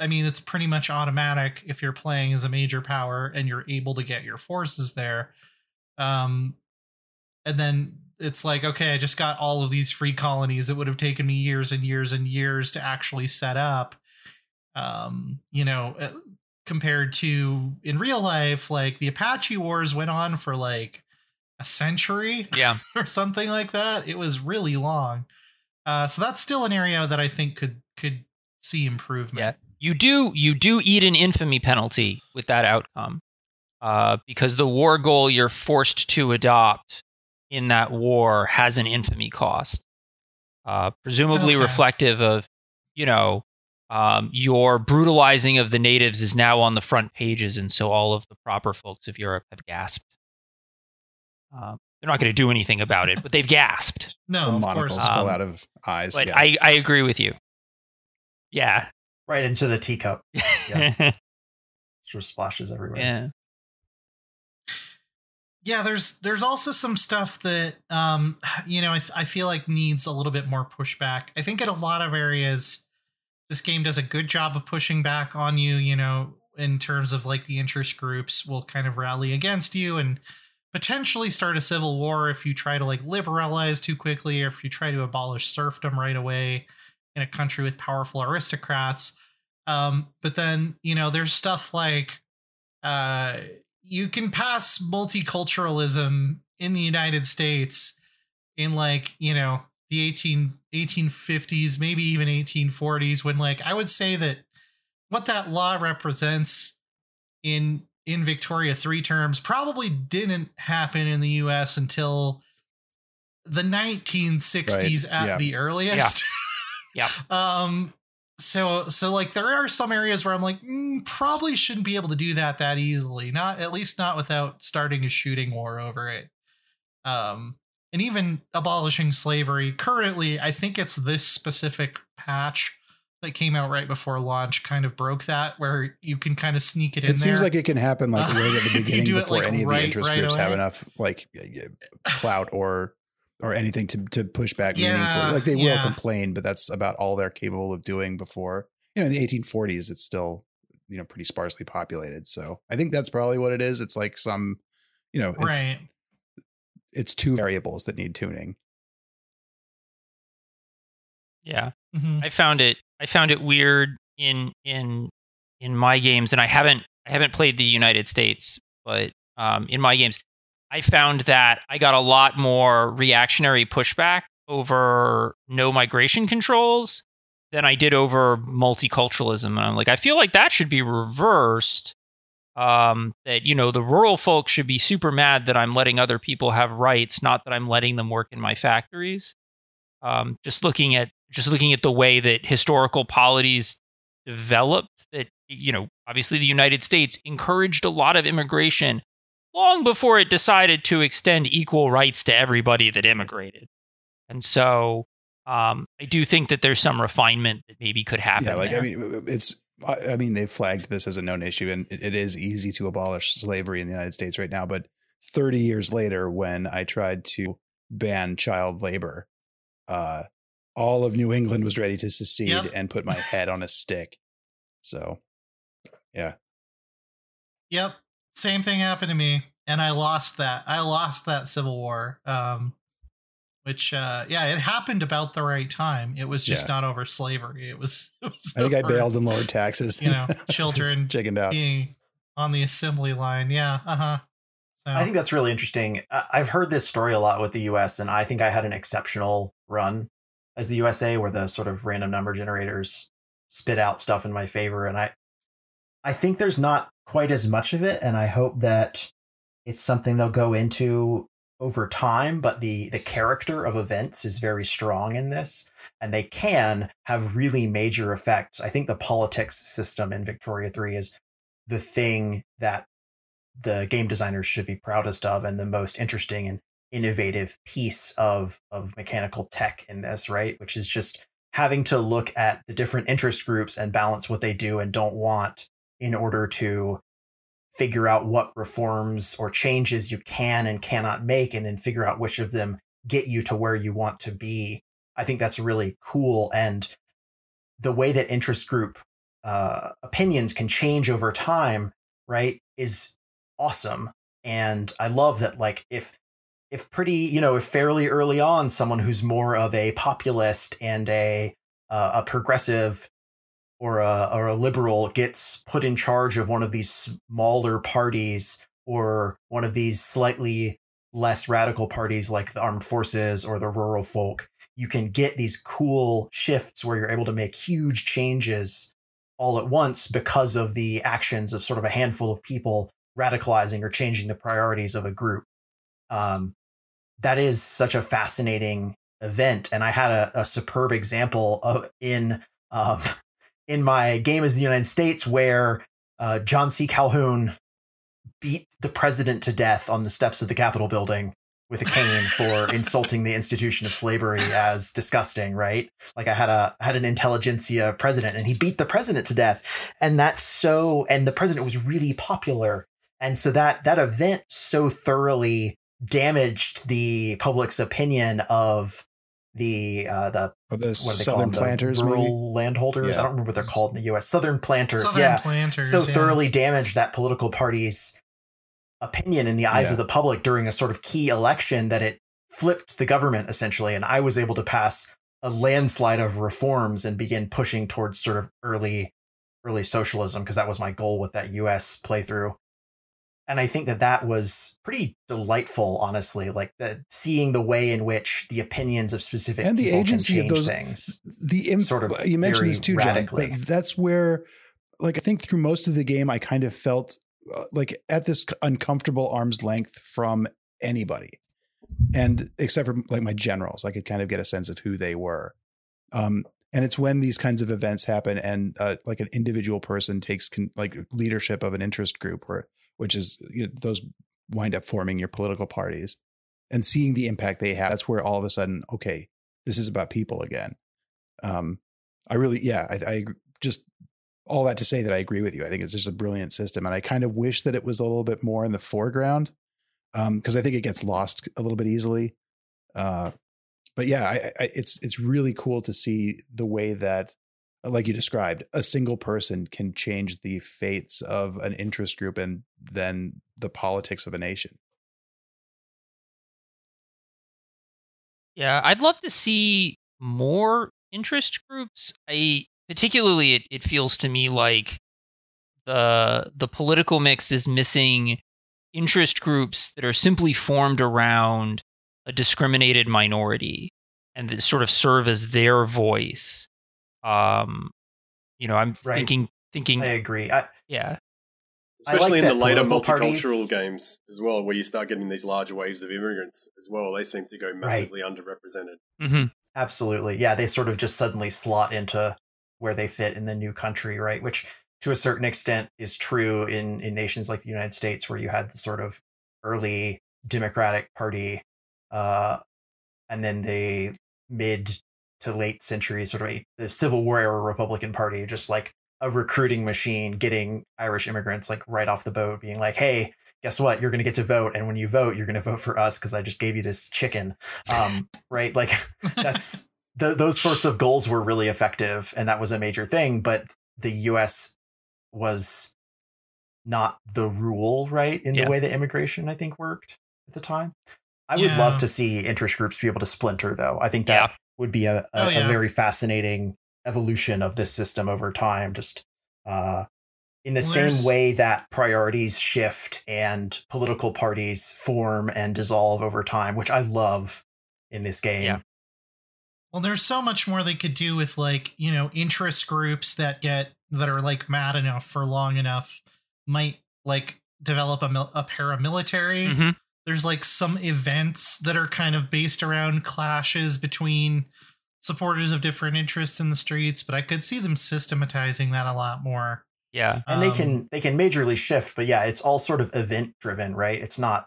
I mean, it's pretty much automatic if you're playing as a major power and you're able to get your forces there. And then it's like, okay, I just got all of these free colonies that would have taken me years and years and years to actually set up. You know, compared to in real life, like the Apache Wars went on for like a century or something like that. It was really long. So that's still an area that I think could see improvement. Yeah. You do eat an infamy penalty with that outcome, because the war goal you're forced to adopt in that war has an infamy cost, presumably reflective of, you know, Your brutalizing of the natives is now on the front pages, and so all of the proper folks of Europe have gasped. They're not going to do anything about it, but they've gasped. No, the monocles fell out of eyes. But yeah. I agree with you. Yeah. Right into the teacup. Yeah. Sort of splashes everywhere. Yeah. Yeah, there's also some stuff that, I feel like needs a little bit more pushback. I think in a lot of areas, this game does a good job of pushing back on you, in terms of like the interest groups will kind of rally against you and potentially start a civil war if you try to like liberalize too quickly, or if you try to abolish serfdom right away in a country with powerful aristocrats. But then, there's stuff like... you can pass multiculturalism in the United States in like, the 1850s, maybe even 1840s, when like, I would say that what that law represents in Victoria 3 terms probably didn't happen in the US until the 1960s, right. At yeah. the earliest. Yeah. Yeah. So like there are some areas where I'm like, probably shouldn't be able to do that easily. At least not without starting a shooting war over it. And even abolishing slavery. Currently, I think it's this specific patch that came out right before launch kind of broke that, where you can kind of sneak it in there. It seems like it can happen like right at the beginning before like, any of the interest groups away. Have enough like clout or anything to push back meaningfully. Like they will complain, but that's about all they're capable of doing before, in the 1840s, it's still, pretty sparsely populated. So I think that's probably what it is. It's like some, it's two variables that need tuning. Yeah. Mm-hmm. I found it weird in my games, and I haven't played the United States, but in my games, I found that I got a lot more reactionary pushback over no migration controls than I did over multiculturalism. And I'm like, I feel like that should be reversed. That, the rural folks should be super mad that I'm letting other people have rights, not that I'm letting them work in my factories. Just looking at the way that historical polities developed, that, obviously the United States encouraged a lot of immigration long before it decided to extend equal rights to everybody that immigrated. And so I do think that there's some refinement that maybe could happen. Yeah, like, there. They flagged this as a known issue, and it is easy to abolish slavery in the United States right now. But 30 years later, when I tried to ban child labor, all of New England was ready to secede and put my head on a stick. So, yeah. Yep. Same thing happened to me, and I lost that civil war, which it happened about the right time. It was just not over slavery. It was I think I bailed and lowered taxes, children out. Being on the assembly line. Yeah. Uh-huh. So. I think that's really interesting. I've heard this story a lot with the US, and I think I had an exceptional run as the USA, where the sort of random number generators spit out stuff in my favor. And I think there's not quite as much of it, and I hope that it's something they'll go into over time, but the character of events is very strong in this, and they can have really major effects. I think the politics system in Victoria 3 is the thing that the game designers should be proudest of, and the most interesting and innovative piece of mechanical tech in this, right? Which is just having to look at the different interest groups and balance what they do and don't want in order to figure out what reforms or changes you can and cannot make, and then figure out which of them get you to where you want to be. I think that's really cool. And the way that interest group opinions can change over time, right, is awesome. And I love that, like, if fairly early on, someone who's more of a populist and a progressive or a liberal gets put in charge of one of these smaller parties, or one of these slightly less radical parties like the armed forces or the rural folk, you can get these cool shifts where you're able to make huge changes all at once because of the actions of sort of a handful of people radicalizing or changing the priorities of a group. That is such a fascinating event. And I had a superb example of in in my game as the United States, where John C. Calhoun beat the president to death on the steps of the Capitol building with a cane for insulting the institution of slavery as disgusting, right? Like I had an intelligentsia president, and he beat the president to death. And that's so, and the president was really popular. And so that event so thoroughly damaged the public's opinion of the Southern planters, rural landholders. Yeah. I don't remember what they're called in the U.S. Southern planters. Southern planters, thoroughly damaged that political party's opinion in the eyes of the public during a sort of key election that it flipped the government essentially. And I was able to pass a landslide of reforms and begin pushing towards sort of early socialism, because that was my goal with that U.S. playthrough. And I think that was pretty delightful, honestly, like seeing the way in which the opinions of specific and the agency of those things, you mentioned these too, John, but that's where, like, I think through most of the game, I kind of felt like at this uncomfortable arm's length from anybody, and except for like my generals, I could kind of get a sense of who they were. And it's when these kinds of events happen and like an individual person takes leadership of an interest group or, which is, you know, those wind up forming your political parties, and seeing the impact they have. That's where all of a sudden, okay, this is about people again. I just all that to say that I agree with you. I think it's just a brilliant system. And I kind of wish that it was a little bit more in the foreground, because I think it gets lost a little bit easily. But yeah, it's really cool to see the way that, like you described, a single person can change the fates of an interest group and then the politics of a nation. Yeah, I'd love to see more interest groups. It feels to me like the political mix is missing interest groups that are simply formed around a discriminated minority and that sort of serve as their voice. I'm right. thinking. I agree. Especially in the later multicultural games as well, where you start getting these large waves of immigrants as well. They seem to go massively underrepresented. Mm-hmm. Absolutely. Yeah. They sort of just suddenly slot into where they fit in the new country. Right. Which to a certain extent is true in nations like the United States, where you had the sort of early Democratic Party, and then the mid to late century sort of the Civil War era Republican Party, just like a recruiting machine, getting Irish immigrants like right off the boat, being like, hey, guess what? You're going to get to vote. And when you vote, you're going to vote for us because I just gave you this chicken. Right. Like that's those sorts of goals were really effective. And that was a major thing. But the U.S. was not the rule, right, in the way that immigration, I think, worked at the time. I would love to see interest groups be able to splinter, though. I think that would be a very fascinating evolution of this system over time, just in the same way that priorities shift and political parties form and dissolve over time, which I love in this game. Yeah. Well, there's so much more they could do with, like, you know, interest groups that are like mad enough for long enough might like develop a paramilitary. Mm-hmm. There's like some events that are kind of based around clashes between supporters of different interests in the streets, but I could see them systematizing that a lot more. Yeah. And they can majorly shift, but yeah, it's all sort of event driven, right? It's not,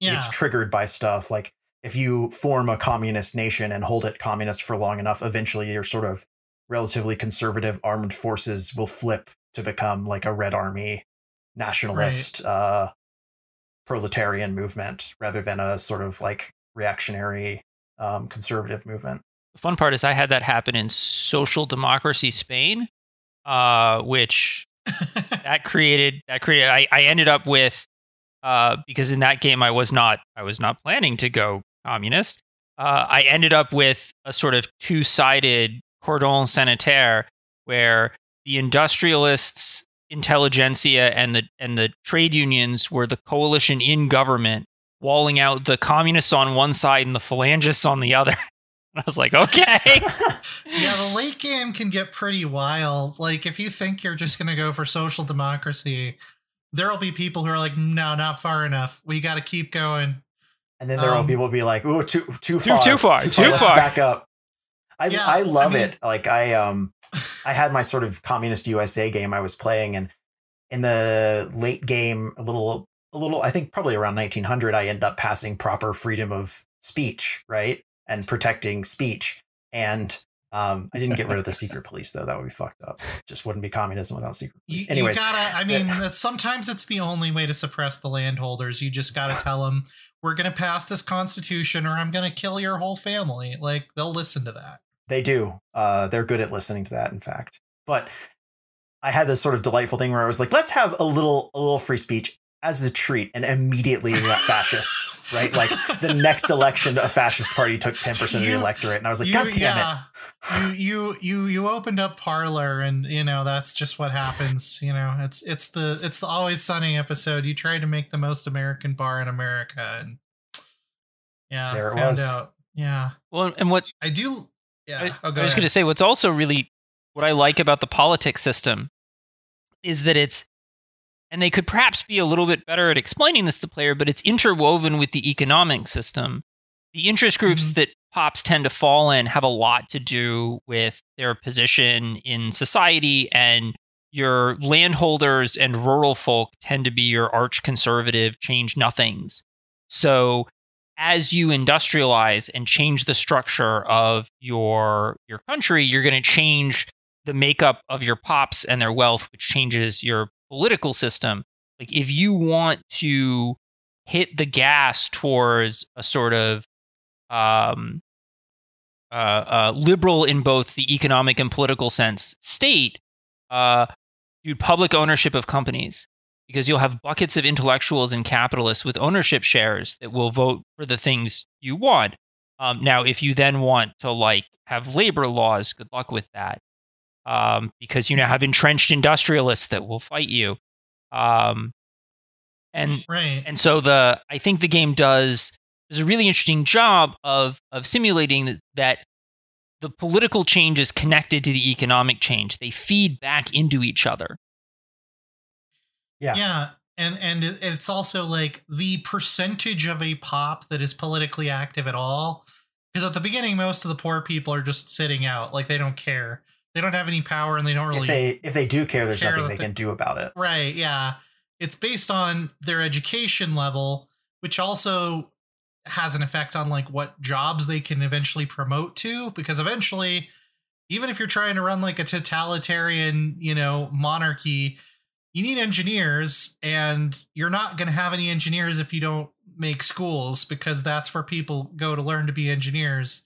it's triggered by stuff. Like if you form a communist nation and hold it communist for long enough, eventually your sort of relatively conservative armed forces will flip to become like a Red Army nationalist, proletarian movement rather than a sort of like reactionary conservative movement. The fun part is I had that happen in social democracy Spain, which that created. I ended up with because in that game I was not planning to go communist. I ended up with a sort of two-sided cordon sanitaire where the industrialists, intelligentsia, and the trade unions were the coalition in government, walling out the communists on one side and the phalangists on the other. And I was like, okay. Yeah, the late game can get pretty wild. Like if you think you're just going to go for social democracy, there'll be people who are like, no, not far enough. We got to keep going. And then there'll be people be like, ooh, too far. Let's back up. I love it. Like I I had my sort of Communist USA game I was playing, and in the late game, a little, I think probably around 1900, I end up passing proper freedom of speech, right, and protecting speech. And I didn't get rid of the secret police, though. That would be fucked up. Just wouldn't be communism without secret police. Anyways, you gotta, I mean, sometimes it's the only way to suppress the landholders. You just got to tell them, we're going to pass this constitution or I'm going to kill your whole family. Like, they'll listen to that. They do. They're good at listening to that, in fact. But I had this sort of delightful thing where I was like, let's have a little free speech as a treat, and immediately fascists, right? Like the next election, a fascist party took 10% of the electorate. And I was like, God damn it. You opened up Parler, and you know, that's just what happens. You know, it's the Always Sunny episode. You tried to make the most American bar in America, and yeah, there it was. Out. Yeah. Well, and what I do, yeah, I was going to say, what's also really, what I like about the politics system is that it's, and they could perhaps be a little bit better at explaining this to player, but it's interwoven with the economic system. The interest groups that pops tend to fall in have a lot to do with their position in society, and your landholders and rural folk tend to be your arch conservative change nothings. So as you industrialize and change the structure of your country, you're going to change the makeup of your pops and their wealth, which changes your political system. Like, if you want to hit the gas towards a sort of liberal in both the economic and political sense state, do public ownership of companies, because you'll have buckets of intellectuals and capitalists with ownership shares that will vote for the things you want. Now, if you then want to like have labor laws, good luck with that. Because you now have entrenched industrialists that will fight you, and so I think the game does a really interesting job of simulating that the political change is connected to the economic change. They feed back into each other. Yeah, and it's also like the percentage of a pop that is politically active at all, because at the beginning, most of the poor people are just sitting out, like they don't care. They don't have any power, and they don't really. If they do care, there's nothing they can do about it. Right? Yeah, it's based on their education level, which also has an effect on like what jobs they can eventually promote to. Because eventually, even if you're trying to run like a totalitarian, you know, monarchy, you need engineers, and you're not going to have any engineers if you don't make schools, because that's where people go to learn to be engineers.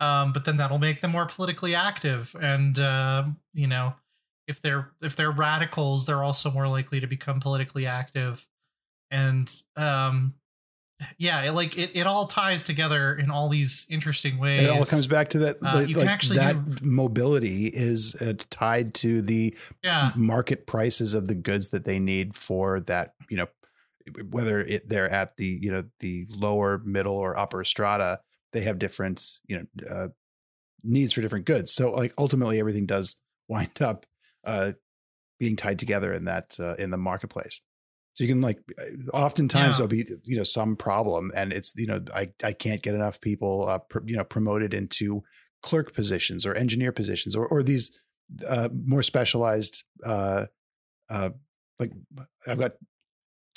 But then that'll make them more politically active, and you know, if they're radicals, they're also more likely to become politically active, and it all ties together in all these interesting ways. And it all comes back to that mobility is tied to the market prices of the goods that they need for that, you know, whether they're at the, you know, the lower, middle, or upper strata. They have different, you know, needs for different goods. So like ultimately everything does wind up being tied together in that, in the marketplace. So you can like, oftentimes there'll be, you know, some problem, and it's, you know, I can't get enough people, promoted into clerk positions or engineer positions or these more specialized, like I've got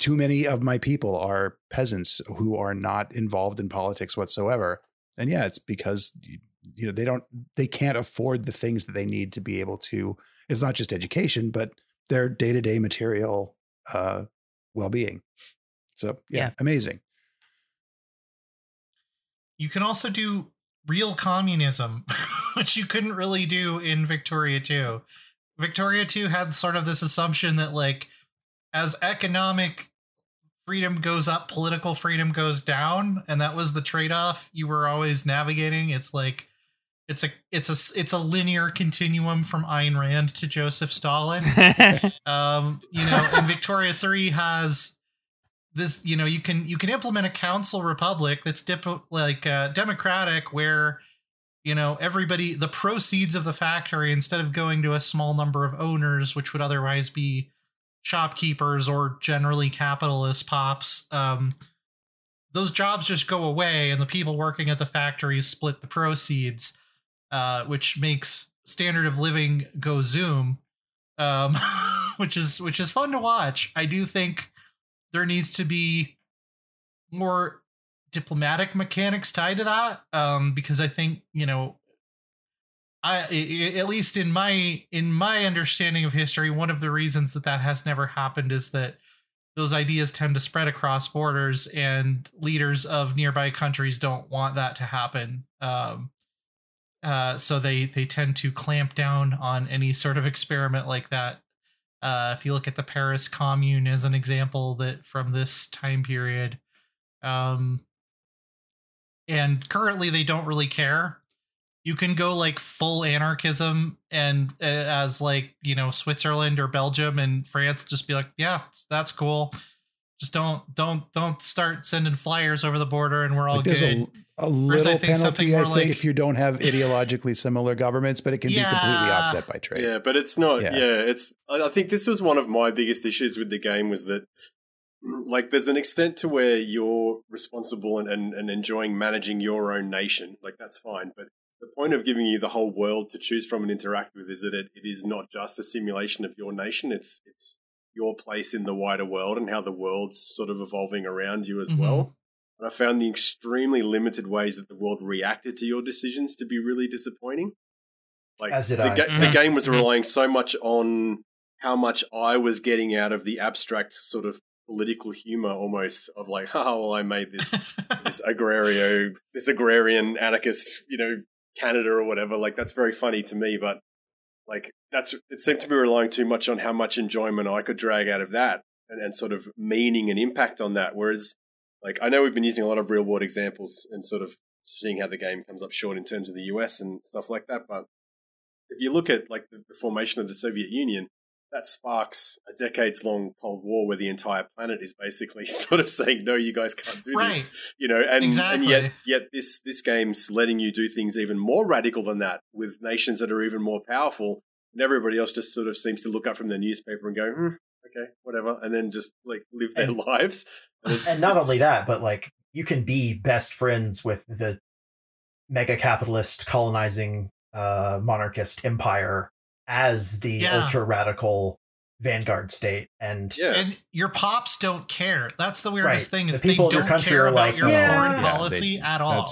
too many of my people are peasants who are not involved in politics whatsoever. And yeah, it's because, you know, they can't afford the things that they need to be able to, it's not just education, but their day-to-day material, well-being. So yeah, amazing. You can also do real communism, which you couldn't really do in Victoria 2. Victoria 2 had sort of this assumption that like, as economic freedom goes up, political freedom goes down, and that was the trade-off you were always navigating. It's like it's a linear continuum from Ayn Rand to Joseph Stalin. And Victoria 3 has this. You know, you can implement a council republic that's democratic, where you know everybody, the proceeds of the factory, instead of going to a small number of owners, which would otherwise be shopkeepers or generally capitalist pops, those jobs just go away, and the people working at the factories split the proceeds, which makes standard of living go Zoom, which is fun to watch. I do think there needs to be more diplomatic mechanics tied to that, because I think, you know, at least in my understanding of history, one of the reasons that has never happened is that those ideas tend to spread across borders, and leaders of nearby countries don't want that to happen. So they tend to clamp down on any sort of experiment like that. If you look at the Paris Commune as an example that from this time period, and currently they don't really care. You can go like full anarchism and as like, you know, Switzerland or Belgium and France just be like, yeah, that's cool. Just don't start sending flyers over the border and we're all good. A little penalty, I think, if you don't have ideologically similar governments, but it can be completely offset by trade. Yeah, but it's not. Yeah, it's. I think this was one of my biggest issues with the game was that, like, there's an extent to where you're responsible and enjoying managing your own nation. Like, that's fine. But the point of giving you the whole world to choose from and interact with is that it is not just a simulation of your nation. It's your place in the wider world and how the world's sort of evolving around you as well. And I found the extremely limited ways that the world reacted to your decisions to be really disappointing. Like the game was relying so much on how much I was getting out of the abstract sort of political humor, almost, of like, oh, well, I made this agrarian anarchist, you know, Canada or whatever. Like, that's very funny to me, but like it seemed to be relying too much on how much enjoyment I could drag out of that and sort of meaning and impact on that. Whereas, like, I know we've been using a lot of real world examples and sort of seeing how the game comes up short in terms of the US and stuff like that. But if you look at like the formation of the Soviet Union, that sparks a decades-long Cold War where the entire planet is basically sort of saying, no, you guys can't do this, you know, and, and yet this game's letting you do things even more radical than that with nations that are even more powerful, and everybody else just sort of seems to look up from their newspaper and go, okay, whatever, and then just like live their lives. And not only that, but like you can be best friends with the mega-capitalist colonizing monarchist empire as the ultra radical vanguard state, and your pops don't care. That's the weirdest thing is the people they don't care about like, your foreign policy at all.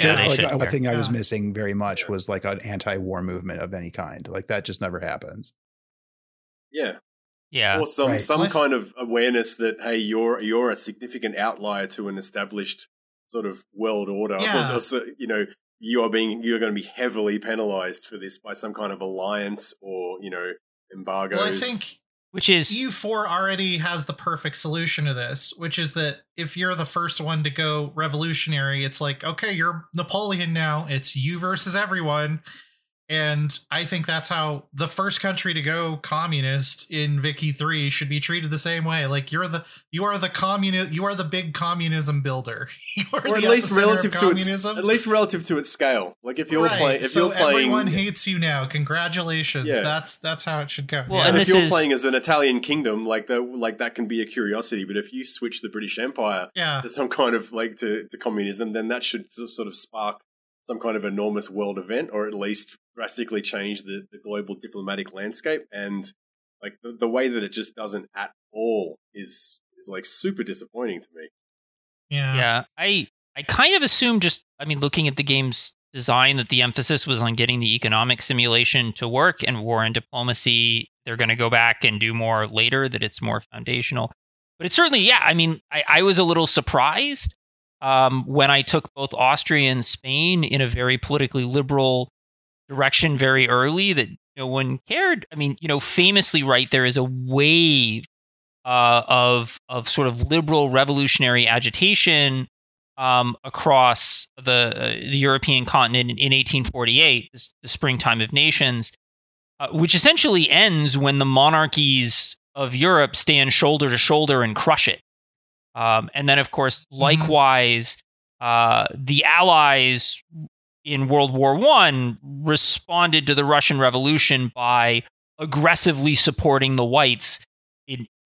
One thing I was missing very much was like an anti-war movement of any kind. Like that just never happens. Yeah. Or some kind of awareness that, hey, you're a significant outlier to an established sort of world order. Yeah. You know, you're going to be heavily penalized for this by some kind of alliance or, you know, embargoes. Well, I think which is EU4 already has the perfect solution to this, which is that if you're the first one to go revolutionary, it's like, okay, you're Napoleon now. It's you versus everyone. And I think that's how the first country to go communist in Vicky 3 should be treated the same way. Like you are the big communism builder, or at least relative to its scale. Like if you're playing, everyone hates you now. Congratulations. Yeah. That's how it should go. Well, and if you're playing as an Italian kingdom, like that can be a curiosity. But if you switch the British Empire to some kind of like to communism, then that should sort of spark some kind of enormous world event, or at least drastically change the global diplomatic landscape. And like the way that it just doesn't at all is like super disappointing to me. Yeah. I kind of assume looking at the game's design that the emphasis was on getting the economic simulation to work, and war and diplomacy, they're going to go back and do more later, that it's more foundational. But it's certainly, I was a little surprised when I took both Austria and Spain in a very politically liberal direction very early, that no one cared. I mean, you know, famously, right, there is a wave of sort of liberal revolutionary agitation across the European continent in 1848, the Springtime of Nations, which essentially ends when the monarchies of Europe stand shoulder to shoulder and crush it. And then, of course, likewise, the Allies in World War I responded to the Russian Revolution by aggressively supporting the whites.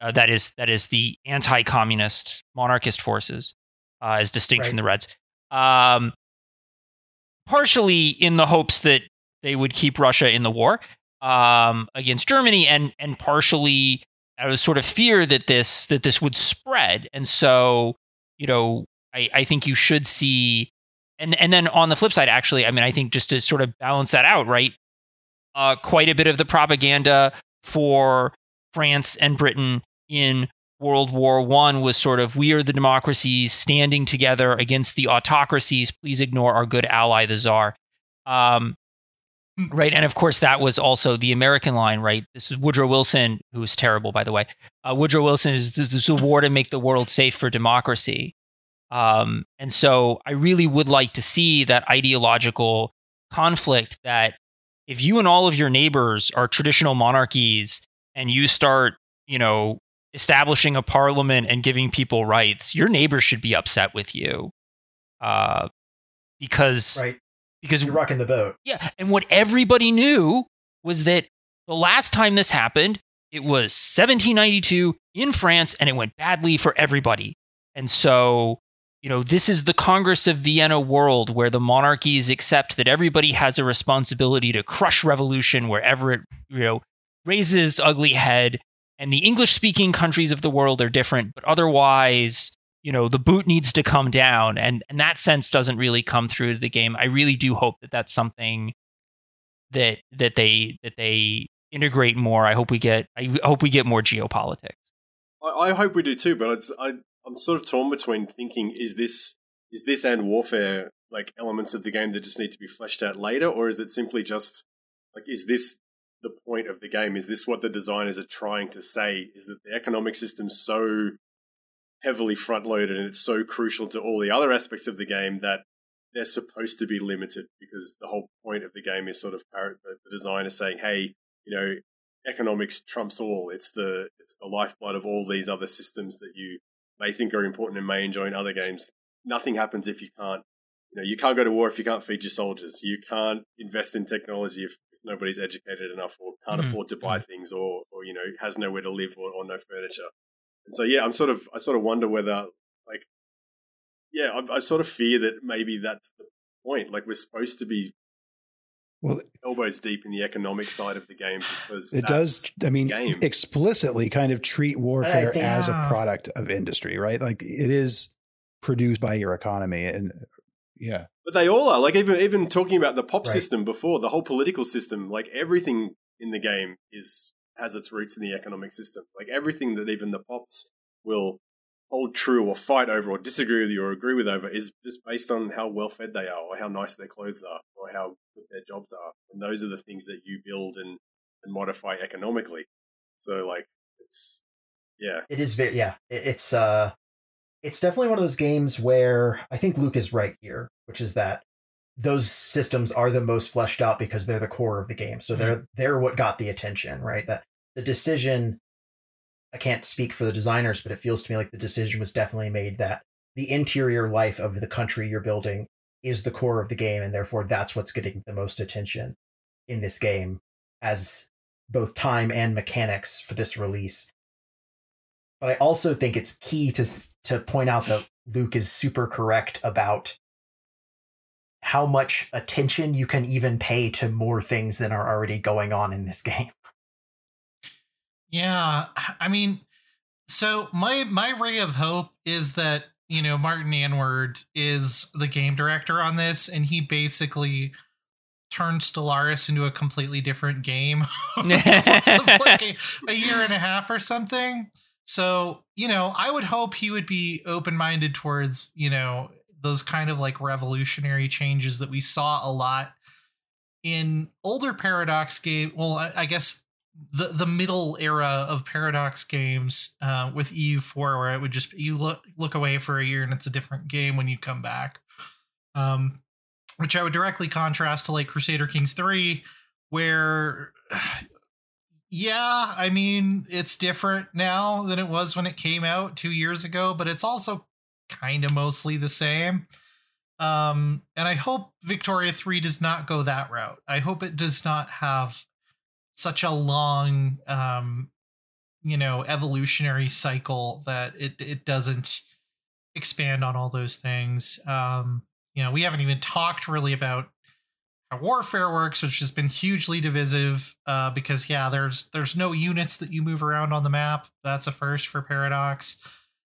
That is the anti-communist monarchist forces, as distinct from the Reds, partially in the hopes that they would keep Russia in the war against Germany, and partially out of sort of fear that this would spread. And so, you know, I think you should see, and then on the flip side, actually, I mean, I think just to sort of balance that out, right? Quite a bit of the propaganda for France and Britain in World War I was sort of, we are the democracies standing together against the autocracies. Please ignore our good ally, the Tsar. Right. And of course, that was also the American line, right? This is Woodrow Wilson, who is terrible, by the way. Woodrow Wilson is the war to make the world safe for democracy. And so I really would like to see that ideological conflict, that if you and all of your neighbors are traditional monarchies and you start, you know, establishing a parliament and giving people rights, your neighbors should be upset with you, because you're rocking the boat. Yeah. And what everybody knew was that the last time this happened, it was 1792 in France, and it went badly for everybody. And so, you know, this is the Congress of Vienna world, where the monarchies accept that everybody has a responsibility to crush revolution wherever it, you know, raises its ugly head. And the English-speaking countries of the world are different, but otherwise, you know, the boot needs to come down. And that sense doesn't really come through to the game. I really do hope that that's something that they integrate more. I hope we get more geopolitics. I hope we do too, but I'm sort of torn between thinking, is this and warfare like elements of the game that just need to be fleshed out later, or is it simply just like, is this the point of the game? Is this what the designers are trying to say? Is that the economic system's so heavily front-loaded and it's so crucial to all the other aspects of the game that they're supposed to be limited, because the whole point of the game is sort of the designer saying, hey, you know, economics trumps all. It's the lifeblood of all these other systems that you may think are important and may enjoy in other games. Nothing happens if you can't, you know, you can't go to war if you can't feed your soldiers. You can't invest in technology if nobody's educated enough, or can't afford to buy things, or you know, has nowhere to live, or no furniture. And so, yeah, I sort of wonder whether, like, yeah, I sort of fear that maybe that's the point. Like, we're supposed to be elbows deep in the economic side of the game, because it does, I mean, explicitly kind of treat warfare as a product of industry, right? Like, it is produced by your economy, and yeah. But they all are, like, even talking about the pop system before, the whole political system, like everything in the game has its roots in the economic system. Like everything that even the pops will hold true or fight over or disagree with you or agree with over is just based on how well fed they are, or how nice their clothes are, or how good their jobs are. And those are the things that you build and modify economically. So like, it's, yeah. It is very, yeah. It's definitely one of those games where I think Luke is right here, which is that those systems are the most fleshed out because they're the core of the game. So they're what got the attention, right? That the decision, I can't speak for the designers, but it feels to me like the decision was definitely made that the interior life of the country you're building is the core of the game, and therefore that's what's getting the most attention in this game as both time and mechanics for this release. But I also think it's key to point out that Luke is super correct about how much attention you can even pay to more things than are already going on in this game. Yeah, I mean, so my ray of hope is that, you know, Martin Anward is the game director on this, and he basically turned Stellaris into a completely different game over the course of like a year and a half or something. So, you know, I would hope he would be open-minded towards, you know, those kind of like revolutionary changes that we saw a lot in older Paradox games. Well, I guess the middle era of Paradox games with EU4, where it would just, you look away for a year and it's a different game when you come back, which I would directly contrast to like Crusader Kings 3, where... Yeah, I mean, it's different now than it was when it came out 2 years ago, but it's also kind of mostly the same. And I hope Victoria 3 does not go that route. I hope it does not have such a long, you know, evolutionary cycle that it doesn't expand on all those things. You know, we haven't even talked really about Warfare works, which has been hugely divisive because, yeah, there's no units that you move around on the map. That's a first for Paradox.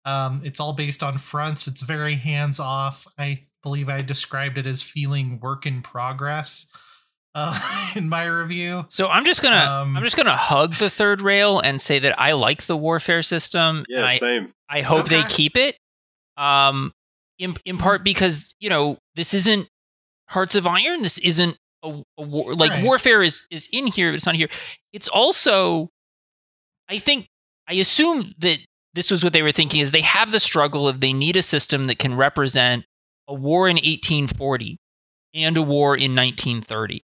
It's all based on fronts. It's very hands-off. I believe I described it as feeling work in progress in my review. So I'm just gonna hug the third rail and say that I like the Warfare system. Yeah, same. I hope they keep it. In part because, you know, this isn't Hearts of Iron. This isn't a war. Like, right. Warfare is in here, but it's not here. It's also, I assume that this was what they were thinking, is they have the struggle of they need a system that can represent a war in 1840 and a war in 1930.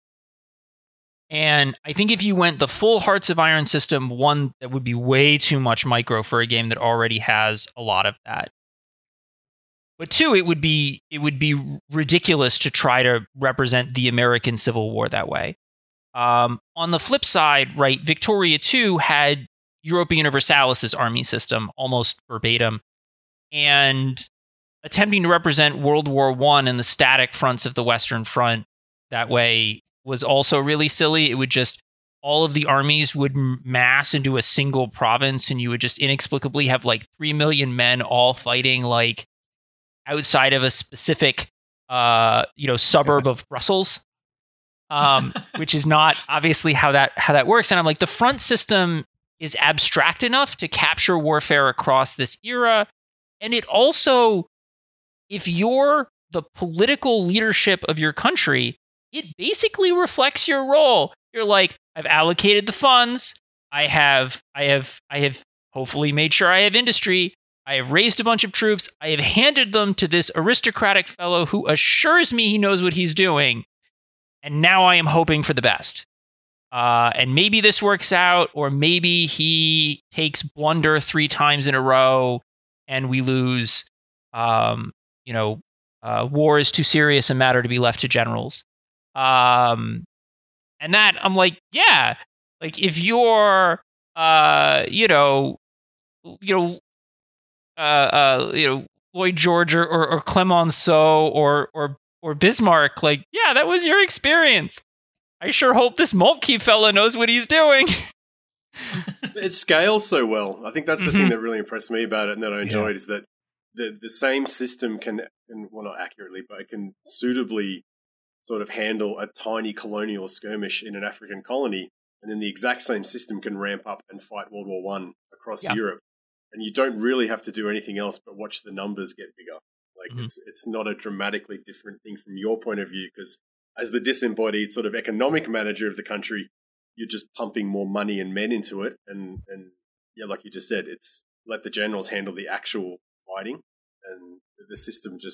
And I think if you went the full Hearts of Iron system, one, that would be way too much micro for a game that already has a lot of that. But two, it would be ridiculous to try to represent the American Civil War that way. On the flip side, right, Victoria 2 had Europa Universalis's army system almost verbatim, and attempting to represent World War I and the static fronts of the Western Front that way was also really silly. It would just, all of the armies would mass into a single province, and you would just inexplicably have like 3 million men all fighting like outside of a specific, suburb of Brussels, which is not obviously how that works. And I'm like, the front system is abstract enough to capture warfare across this era. And it also, if you're the political leadership of your country, it basically reflects your role. You're like, I've allocated the funds. I have hopefully made sure I have industry. I have raised a bunch of troops. I have handed them to this aristocratic fellow who assures me he knows what he's doing. And now I am hoping for the best. And maybe this works out, or maybe he takes blunder 3 times in a row and we lose. War is too serious a matter to be left to generals. And that, I'm like, yeah, like if you're, Lloyd George or Clemenceau or Bismarck, like, yeah, that was your experience. I sure hope this Moltke fella knows what he's doing. It scales so well. I think that's the thing that really impressed me about it and that I enjoyed is that the same system not accurately, but it can suitably sort of handle a tiny colonial skirmish in an African colony, and then the exact same system can ramp up and fight World War I across Europe. And you don't really have to do anything else but watch the numbers get bigger. Like it's not a dramatically different thing from your point of view, because as the disembodied sort of economic manager of the country, you're just pumping more money and men into it. And yeah, like you just said, it's let the generals handle the actual fighting. And the system I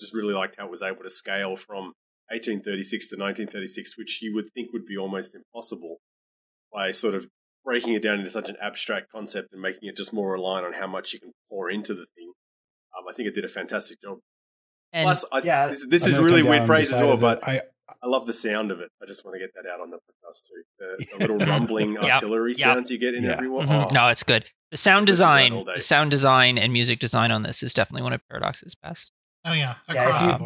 just really liked how it was able to scale from 1836 to 1936, which you would think would be almost impossible, by sort of breaking it down into such an abstract concept and making it just more reliant on how much you can pour into the thing. I think it did a fantastic job. And plus, this is really weird praise as well, but I love the sound of it. I just want to get that out on the podcast too. The little rumbling artillery sounds you get in every war. Mm-hmm. Oh. No, it's good. The sound design and music design on this is definitely one of Paradox's best. Oh, yeah.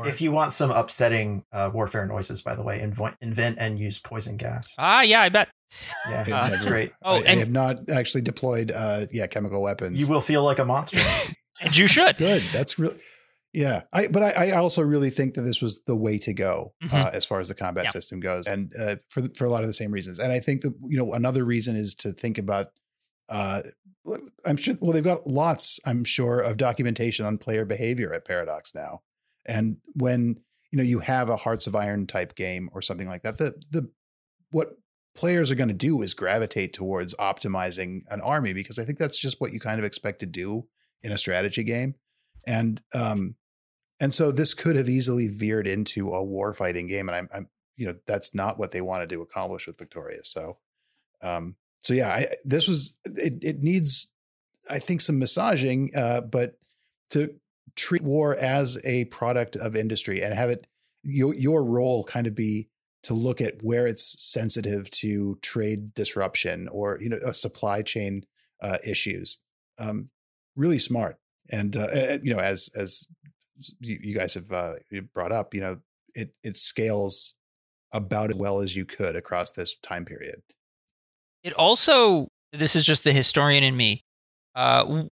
If you want some upsetting warfare noises, by the way, invent and use poison gas. Ah, yeah, I bet. Yeah, that's great. I have not actually deployed chemical weapons. You will feel like a monster. And you should. Good. That's really... Yeah. But I also really think that this was the way to go as far as the combat system goes, and for a lot of the same reasons. And I think that, another reason is to think about... I'm sure, well, they've got lots, I'm sure, of documentation on player behavior at Paradox now. And when, you have a Hearts of Iron type game or something like that, what players are going to do is gravitate towards optimizing an army, because I think that's just what you kind of expect to do in a strategy game. And so this could have easily veered into a war fighting game. And I'm that's not what they wanted to accomplish with Victoria. So it needs, I think, some massaging, but to treat war as a product of industry and have it, your role kind of be to look at where it's sensitive to trade disruption or, supply chain issues. Really smart. And, as you guys have brought up, it scales about as well as you could across this time period. It also, this is just the historian in me. One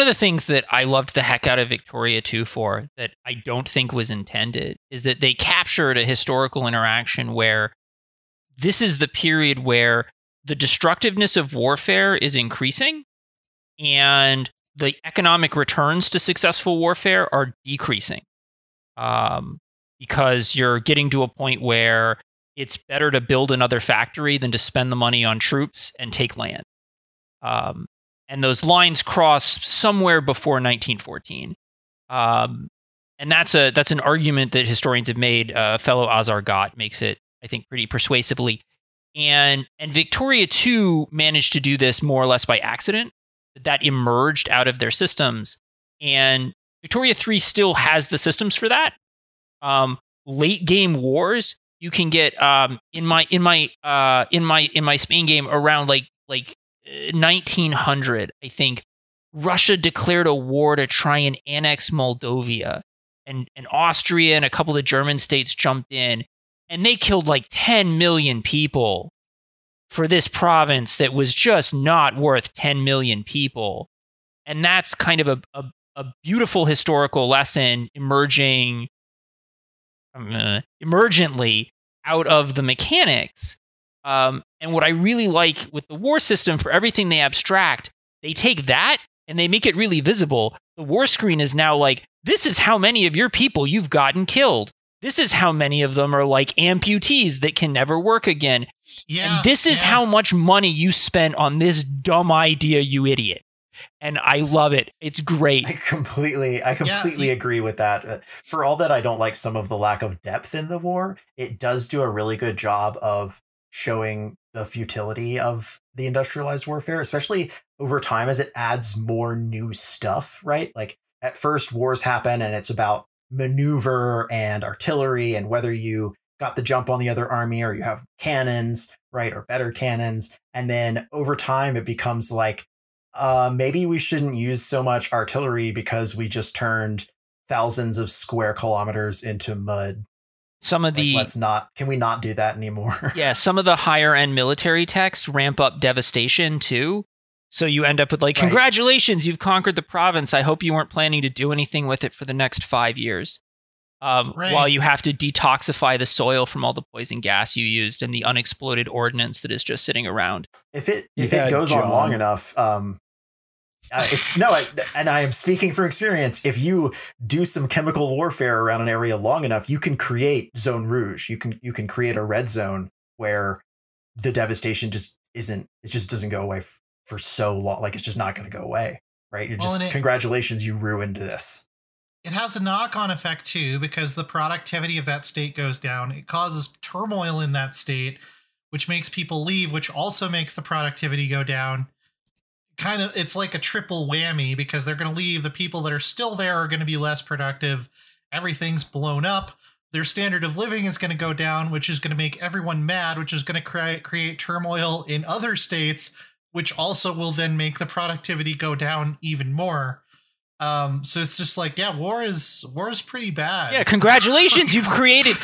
of the things that I loved the heck out of Victoria 2 for that I don't think was intended is that they captured a historical interaction where this is the period where the destructiveness of warfare is increasing and the economic returns to successful warfare are decreasing. Because you're getting to a point where it's better to build another factory than to spend the money on troops and take land. And those lines cross somewhere before 1914. And that's an argument that historians have made. Fellow Azargot makes it, I think, pretty persuasively. And Victoria 2 managed to do this more or less by accident. That emerged out of their systems. And Victoria 3 still has the systems for that. Late game wars, you can get in my Spain game around like 1900, I think Russia declared a war to try and annex Moldova, and Austria and a couple of the German states jumped in, and they killed like 10 million people for this province that was just not worth 10 million people. And that's kind of a beautiful historical lesson emerging emergently out of the mechanics. And what I really like with the war system, for everything they abstract, they take that and they make it really visible. The war screen is now like, this is how many of your people you've gotten killed. This is how many of them are like amputees that can never work again. Yeah, and this is how much money you spent on this dumb idea, you idiot. And I love it. It's great. I completely agree with that. For all that I don't like some of the lack of depth in the war, it does do a really good job of showing the futility of the industrialized warfare, especially over time as it adds more new stuff, right? Like at first wars happen and it's about maneuver and artillery and whether you got the jump on the other army or you have cannons, right? Or better cannons. And then over time it becomes like, maybe we shouldn't use so much artillery because we just turned thousands of square kilometers into mud. Some of the can we not do that anymore? Yeah, some of the higher end military texts ramp up devastation too. So you end up with like, congratulations, you've conquered the province. I hope you weren't planning to do anything with it for the next 5 years. While you have to detoxify the soil from all the poison gas you used and the unexploded ordnance that is just sitting around. If it goes on long enough, and I am speaking from experience. If you do some chemical warfare around an area long enough, you can create zone rouge. You can create a red zone where the devastation just isn't. It just doesn't go away for so long. Like, it's just not going to go away. Right. Congratulations, you ruined this. It has a knock-on effect, too, because the productivity of that state goes down. It causes turmoil in that state, which makes people leave, which also makes the productivity go down. Kind of, it's like a triple whammy, because they're going to leave. The people that are still there are going to be less productive. Everything's blown up. Their standard of living is going to go down, which is going to make everyone mad, which is going to create turmoil in other states, which also will then make the productivity go down even more. So it's just like, war is pretty bad. Yeah, congratulations, you've created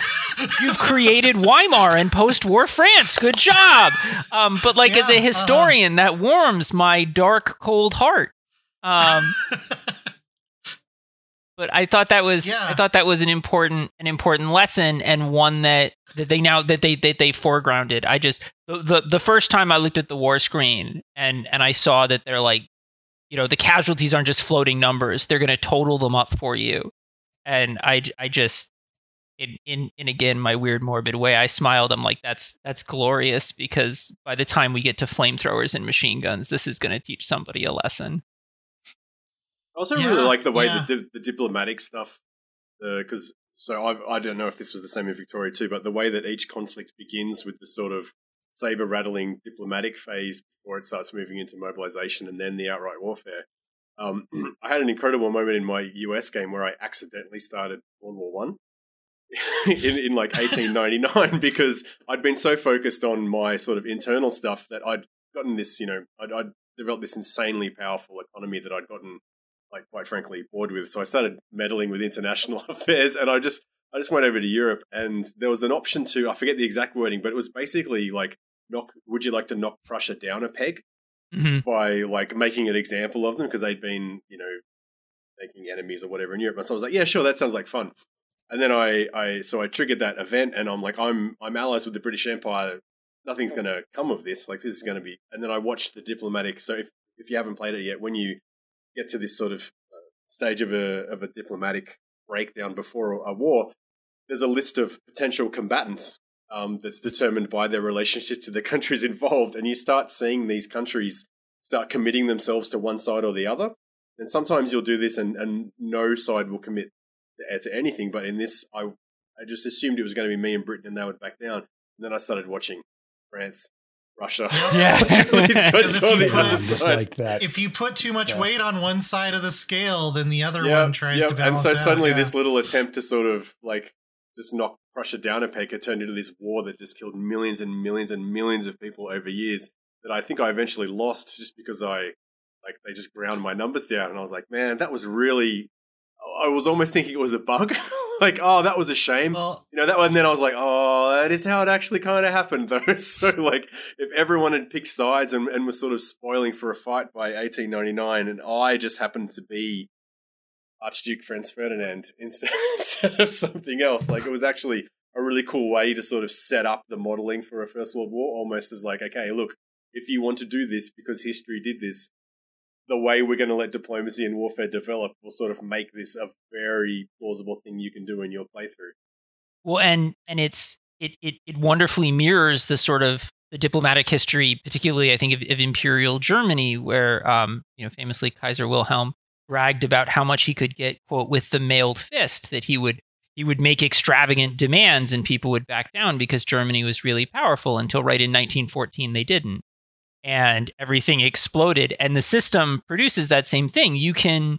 Weimar and post-war France. Good job. But as a historian, that warms my dark, cold heart. But I thought that was an important lesson, and one that they now that they foregrounded. I just the first time I looked at the war screen and I saw that they're like, the casualties aren't just floating numbers. They're going to total them up for you. And I just, in again, my weird morbid way, I smiled. I'm like, that's glorious, because by the time we get to flamethrowers and machine guns, this is going to teach somebody a lesson. I also really like the way the diplomatic stuff, because I don't know if this was the same in Victoria too, but the way that each conflict begins with the sort of saber rattling diplomatic phase before it starts moving into mobilization and then the outright warfare. I had an incredible moment in my US game where I accidentally started World War I in like 1899, because I'd been so focused on my sort of internal stuff that I'd gotten this, I'd developed this insanely powerful economy that I'd gotten, like, quite frankly, bored with. So I started meddling with international affairs, and I I just went over to Europe and there was an option to, I forget the exact wording, but it was basically like, would you like to knock Prussia down a peg by like making an example of them? Because they'd been, you know, making enemies or whatever in Europe. And so I was like, yeah, sure, that sounds like fun. And then I triggered that event and I'm like, I'm allies with the British Empire. Nothing's going to come of this. Like, this is going to be... And then I watched the diplomatic... So if you haven't played it yet, when you get to this sort of stage of a diplomatic breakdown before a war, there's a list of potential combatants that's determined by their relationship to the countries involved. And you start seeing these countries start committing themselves to one side or the other. And sometimes you'll do this and no side will commit to anything. But in this, I just assumed it was going to be me and Britain and they would back down. And then I started watching France, Russia. Yeah. If you put too much weight on one side of the scale, then the other one tries to balance out. And so suddenly this little attempt to sort of like just knock Russia down a peg turned into this war that just killed millions and millions and millions of people over years that I think I eventually lost just because they just ground my numbers down. And I was like, man, that was really... I was almost thinking it was a bug. Like, oh, that was a shame. Well, you know, that one. And then I was like, oh, that is how it actually kind of happened, though. So, like, if everyone had picked sides and was sort of spoiling for a fight by 1899, and I just happened to be Archduke Franz Ferdinand instead of something else, like, it was actually a really cool way to sort of set up the modeling for a First World War, almost as like, okay, look, if you want to do this because history did this, the way we're going to let diplomacy and warfare develop will sort of make this a very plausible thing you can do in your playthrough. Well, and it wonderfully mirrors the sort of the diplomatic history, particularly I think of Imperial Germany, where famously Kaiser Wilhelm bragged about how much he could get, quote, with the mailed fist, that he would make extravagant demands and people would back down because Germany was really powerful until right in 1914 they didn't. And everything exploded, and the system produces that same thing. You can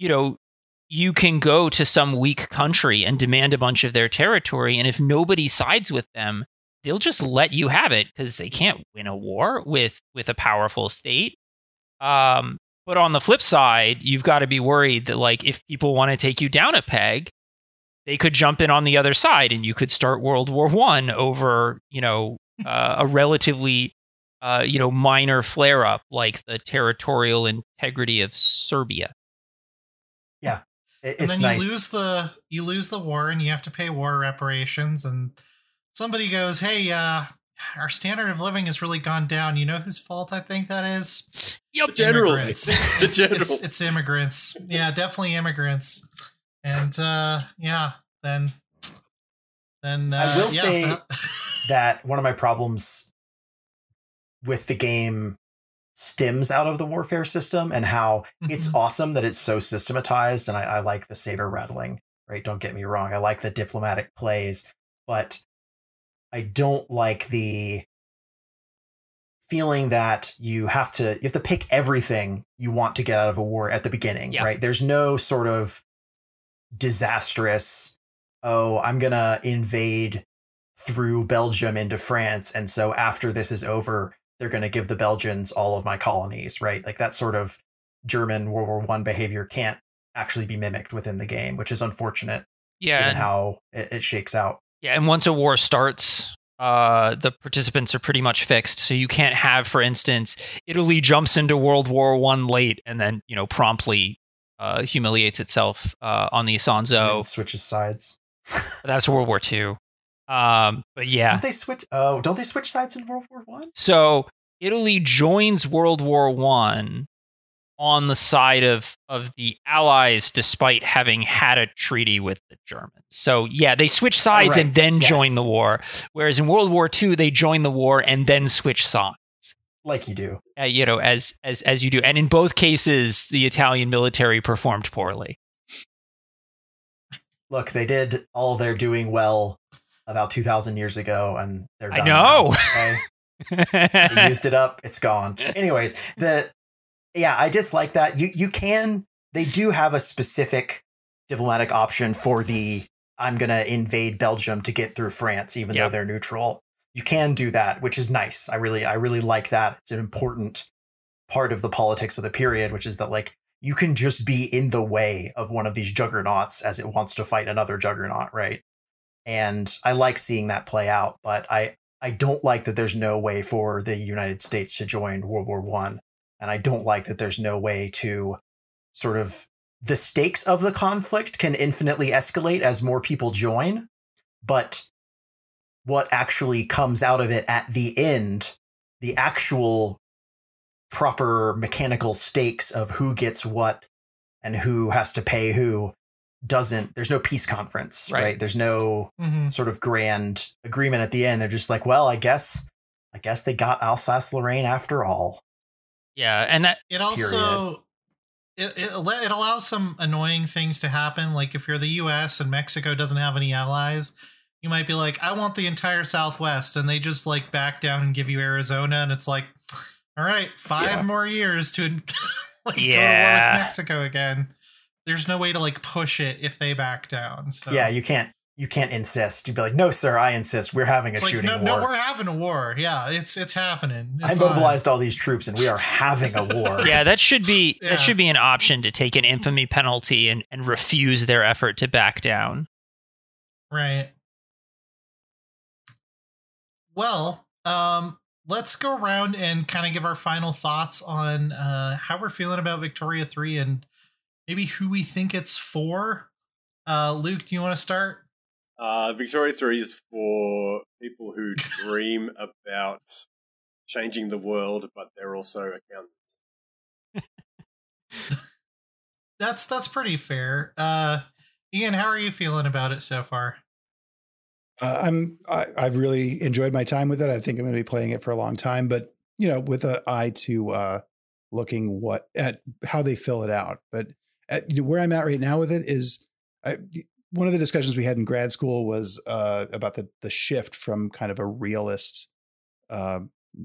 go to some weak country and demand a bunch of their territory, and if nobody sides with them, they'll just let you have it because they can't win a war with a powerful state. But on the flip side, you've got to be worried that, like, if people want to take you down a peg, they could jump in on the other side, and you could start World War I over a relatively minor flare-up like the territorial integrity of Serbia. Yeah, it's and then nice. You lose the war, and you have to pay war reparations. And somebody goes, "Hey, our standard of living has really gone down. You know whose fault I think that is? Yep, the generals. It's the generals. It's immigrants. Yeah, definitely immigrants. And then I will say that one of my problems with the game stems out of the warfare system and how it's awesome that it's so systematized. And I like the saber rattling, right? Don't get me wrong. I like the diplomatic plays, but I don't like the feeling that you have to pick everything you want to get out of a war at the beginning, right? There's no sort of disastrous, oh, I'm going to invade through Belgium into France, and so after this is over, they're going to give the Belgians all of my colonies, right? Like, that sort of German World War I behavior can't actually be mimicked within the game, which is unfortunate, given how it shakes out. Yeah, and once a war starts, the participants are pretty much fixed. So you can't have, for instance, Italy jumps into World War I late and then, promptly humiliates itself on the Isonzo. And switches sides. That's World War II. But yeah, don't they switch sides in World War I? So Italy joins World War I on the side of the Allies, despite having had a treaty with the Germans. So yeah, they switch sides and then join the war. Whereas in World War II, they join the war and then switch sides, like you do, as you do. And in both cases, the Italian military performed poorly. Look, they did all their doing well about 2,000 years ago, and they're done. I know. Okay? They used it up. It's gone. Anyways, I dislike that. They do have a specific diplomatic option for the, I'm going to invade Belgium to get through France, even though they're neutral. You can do that, which is nice. I really like that. It's an important part of the politics of the period, which is that, like, you can just be in the way of one of these juggernauts as it wants to fight another juggernaut, right? And I like seeing that play out, but I don't like that there's no way for the United States to join World War I. And I don't like that there's no way to sort of, the stakes of the conflict can infinitely escalate as more people join, but what actually comes out of it at the end, the actual proper mechanical stakes of who gets what and who has to pay who, doesn't, there's no peace conference, right? There's no sort of grand agreement at the end. They're just like, well, I guess they got Alsace-Lorraine after all. Yeah. And that it also, it allows some annoying things to happen. Like if you're the US and Mexico doesn't have any allies, you might be like, I want the entire Southwest. And they just like back down and give you Arizona. And it's like, all right, five more years to like go to war with Mexico again. There's no way to like push it if they back down. So. Yeah, you can't insist. You'd be like, no, sir, I insist. We're having a shooting war. No, we're having a war. Yeah, it's happening. It's I mobilized all these troops and we are having a war. Yeah, that should be an option to take an infamy penalty and refuse their effort to back down. Right. Well, let's go around and kind of give our final thoughts on how we're feeling about Victoria 3 and maybe who we think it's for. Luke, do you want to start? Victoria 3 is for people who dream about changing the world, but they're also accountants. That's pretty fair. Ian, how are you feeling about it so far? I've really enjoyed my time with it. I think I'm going to be playing it for a long time, but you know, with an eye to looking at how they fill it out. But where I'm at right now with it is one of the discussions we had in grad school was about the shift from kind of a realist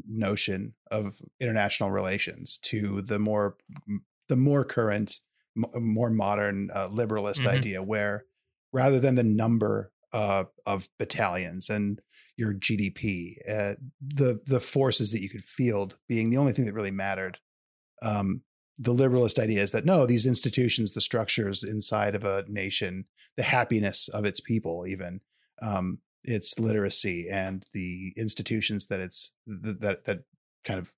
notion of international relations to the more current, more modern liberalist idea, where rather than the number of battalions and your GDP, the forces that you could field being the only thing that really mattered. The liberalist idea is that, no, these institutions, the structures inside of a nation, the happiness of its people, even its literacy and the institutions that that kind of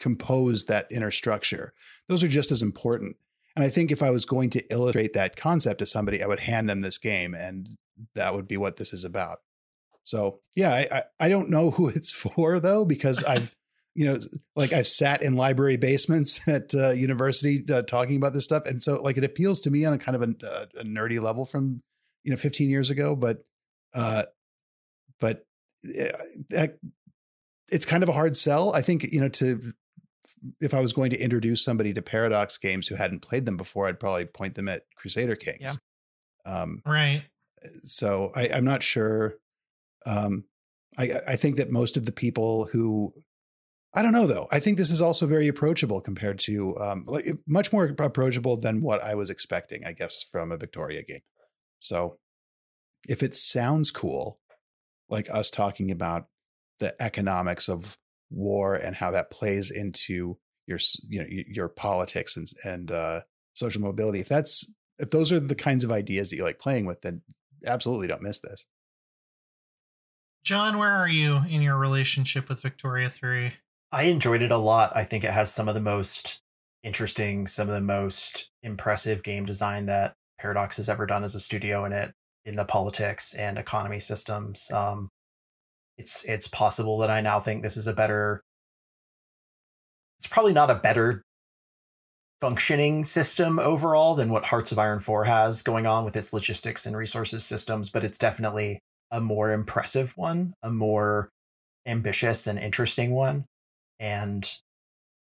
compose that inner structure, those are just as important. And I think if I was going to illustrate that concept to somebody, I would hand them this game, and that would be what this is about. So yeah, I don't know who it's for though, because I've you know, like I've sat in library basements at university talking about this stuff. And so like it appeals to me on a kind of a nerdy level from, you know, 15 years ago. But it's kind of a hard sell, I think, you know, if I was going to introduce somebody to Paradox games who hadn't played them before, I'd probably point them at Crusader Kings. Yeah. Right. So I'm not sure. I think that most of the people who, I don't know, though. I think this is also very approachable compared to much more approachable than what I was expecting, I guess, from a Victoria game. So if it sounds cool, like us talking about the economics of war and how that plays into your politics and social mobility, if those are the kinds of ideas that you like playing with, then absolutely don't miss this. John, where are you in your relationship with Victoria 3? I enjoyed it a lot. I think it has some of the most interesting, some of the most impressive game design that Paradox has ever done as a studio in the politics and economy systems. It's possible that I now think this is it's probably not a better functioning system overall than what Hearts of Iron 4 has going on with its logistics and resources systems, but it's definitely a more impressive one, a more ambitious and interesting one. And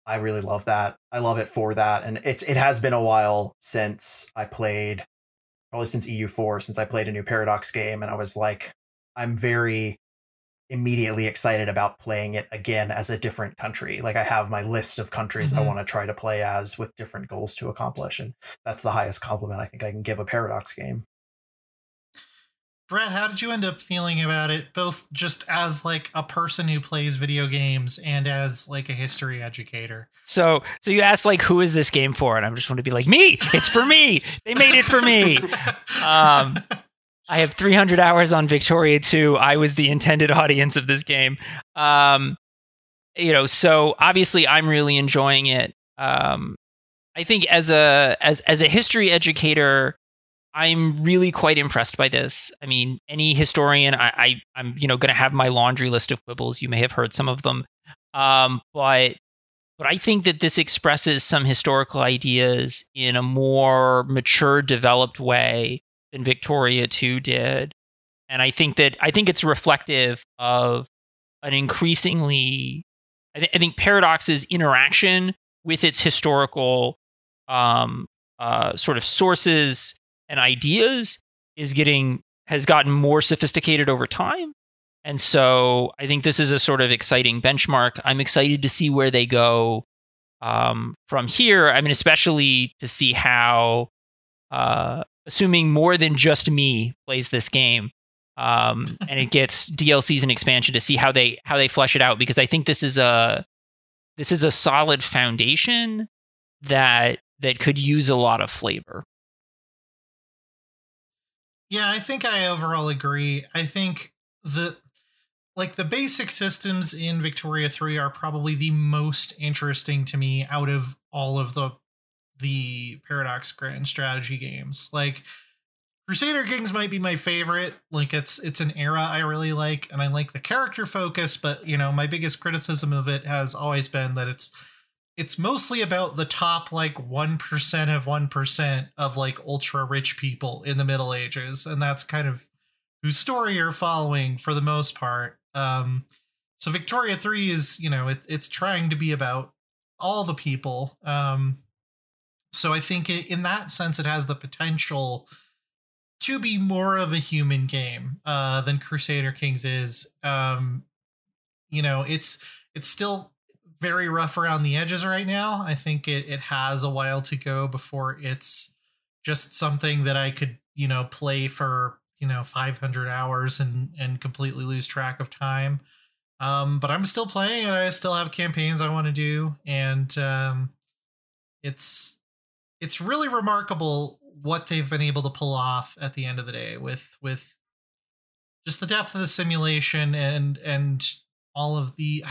I really love that. I love it for that. And it has been a while since EU4, since I played a new Paradox game. And I was like, I'm very immediately excited about playing it again as a different country. Like I have my list of countries I want to try to play as with different goals to accomplish. And that's the highest compliment I think I can give a Paradox game. Bret, how did you end up feeling about it, both just as like a person who plays video games and as like a history educator? So you asked like, who is this game for? And I just want to be like, me, it's for me. They made it for me. I have 300 hours on Victoria 2. I was the intended audience of this game. So obviously I'm really enjoying it. I think as a history educator, I'm really quite impressed by this. I mean, any historian, I'm going to have my laundry list of quibbles. You may have heard some of them. But I think that this expresses some historical ideas in a more mature, developed way than Victoria 2 did. And I think it's reflective of an increasingly, I think Paradox's interaction with its historical sort of sources and ideas has gotten more sophisticated over time. And so I think this is a sort of exciting benchmark. I'm excited to see where they go from here. I mean, especially to see how, assuming more than just me plays this game, and it gets DLCs and expansion, to see how they flesh it out, because I think this is a solid foundation that could use a lot of flavor. Yeah, I think I overall agree. I think the basic systems in Victoria 3 are probably the most interesting to me out of all of the Paradox grand strategy games. Like Crusader Kings might be my favorite. Like it's an era I really like, and I like the character focus, but my biggest criticism of it has always been that it's mostly about the top, like 1% of 1% of like ultra rich people in the Middle Ages. And that's kind of whose story you're following for the most part. So Victoria 3 is, it's trying to be about all the people. So I think in that sense, it has the potential to be more of a human game than Crusader Kings is. It's still very rough around the edges right now. I think it has a while to go before it's just something that I could, play for, 500 hours and completely lose track of time. But I'm still playing and I still have campaigns I want to do. And it's really remarkable what they've been able to pull off at the end of the day with just the depth of the simulation and all of the,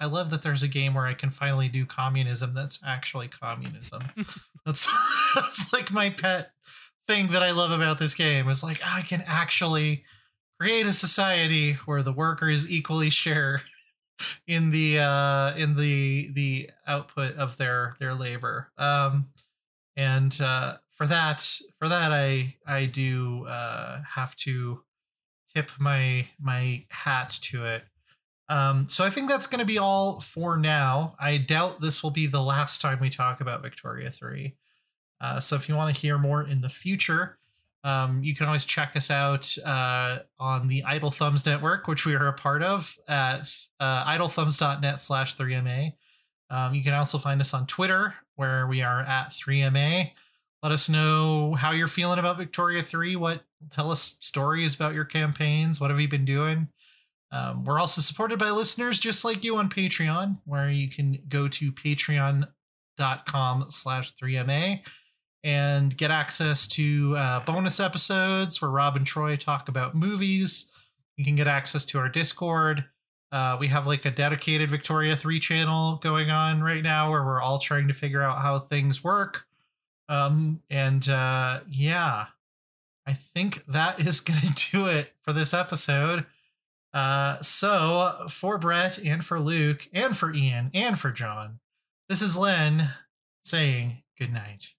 I love that there's a game where I can finally do communism that's actually communism. That's like my pet thing that I love about this game. It's like, I can actually create a society where the workers equally share in the output of their labor. And for that, I do have to tip my hat to it. So I think that's going to be all for now. I doubt this will be the last time we talk about Victoria 3. So if you want to hear more in the future, you can always check us out on the Idle Thumbs Network, which we are a part of at idlethumbs.net/3MA. You can also find us on Twitter, where we are at 3MA. Let us know how you're feeling about Victoria 3. Tell us stories about your campaigns. What have you been doing? We're also supported by listeners just like you on Patreon, where you can go to patreon.com/3MA and get access to bonus episodes where Rob and Troy talk about movies. You can get access to our Discord. We have like a dedicated Victoria 3 channel going on right now where we're all trying to figure out how things work. I think that is going to do it for this episode. So for Bret and for Luke and for Ian and for John, this is Len saying good night.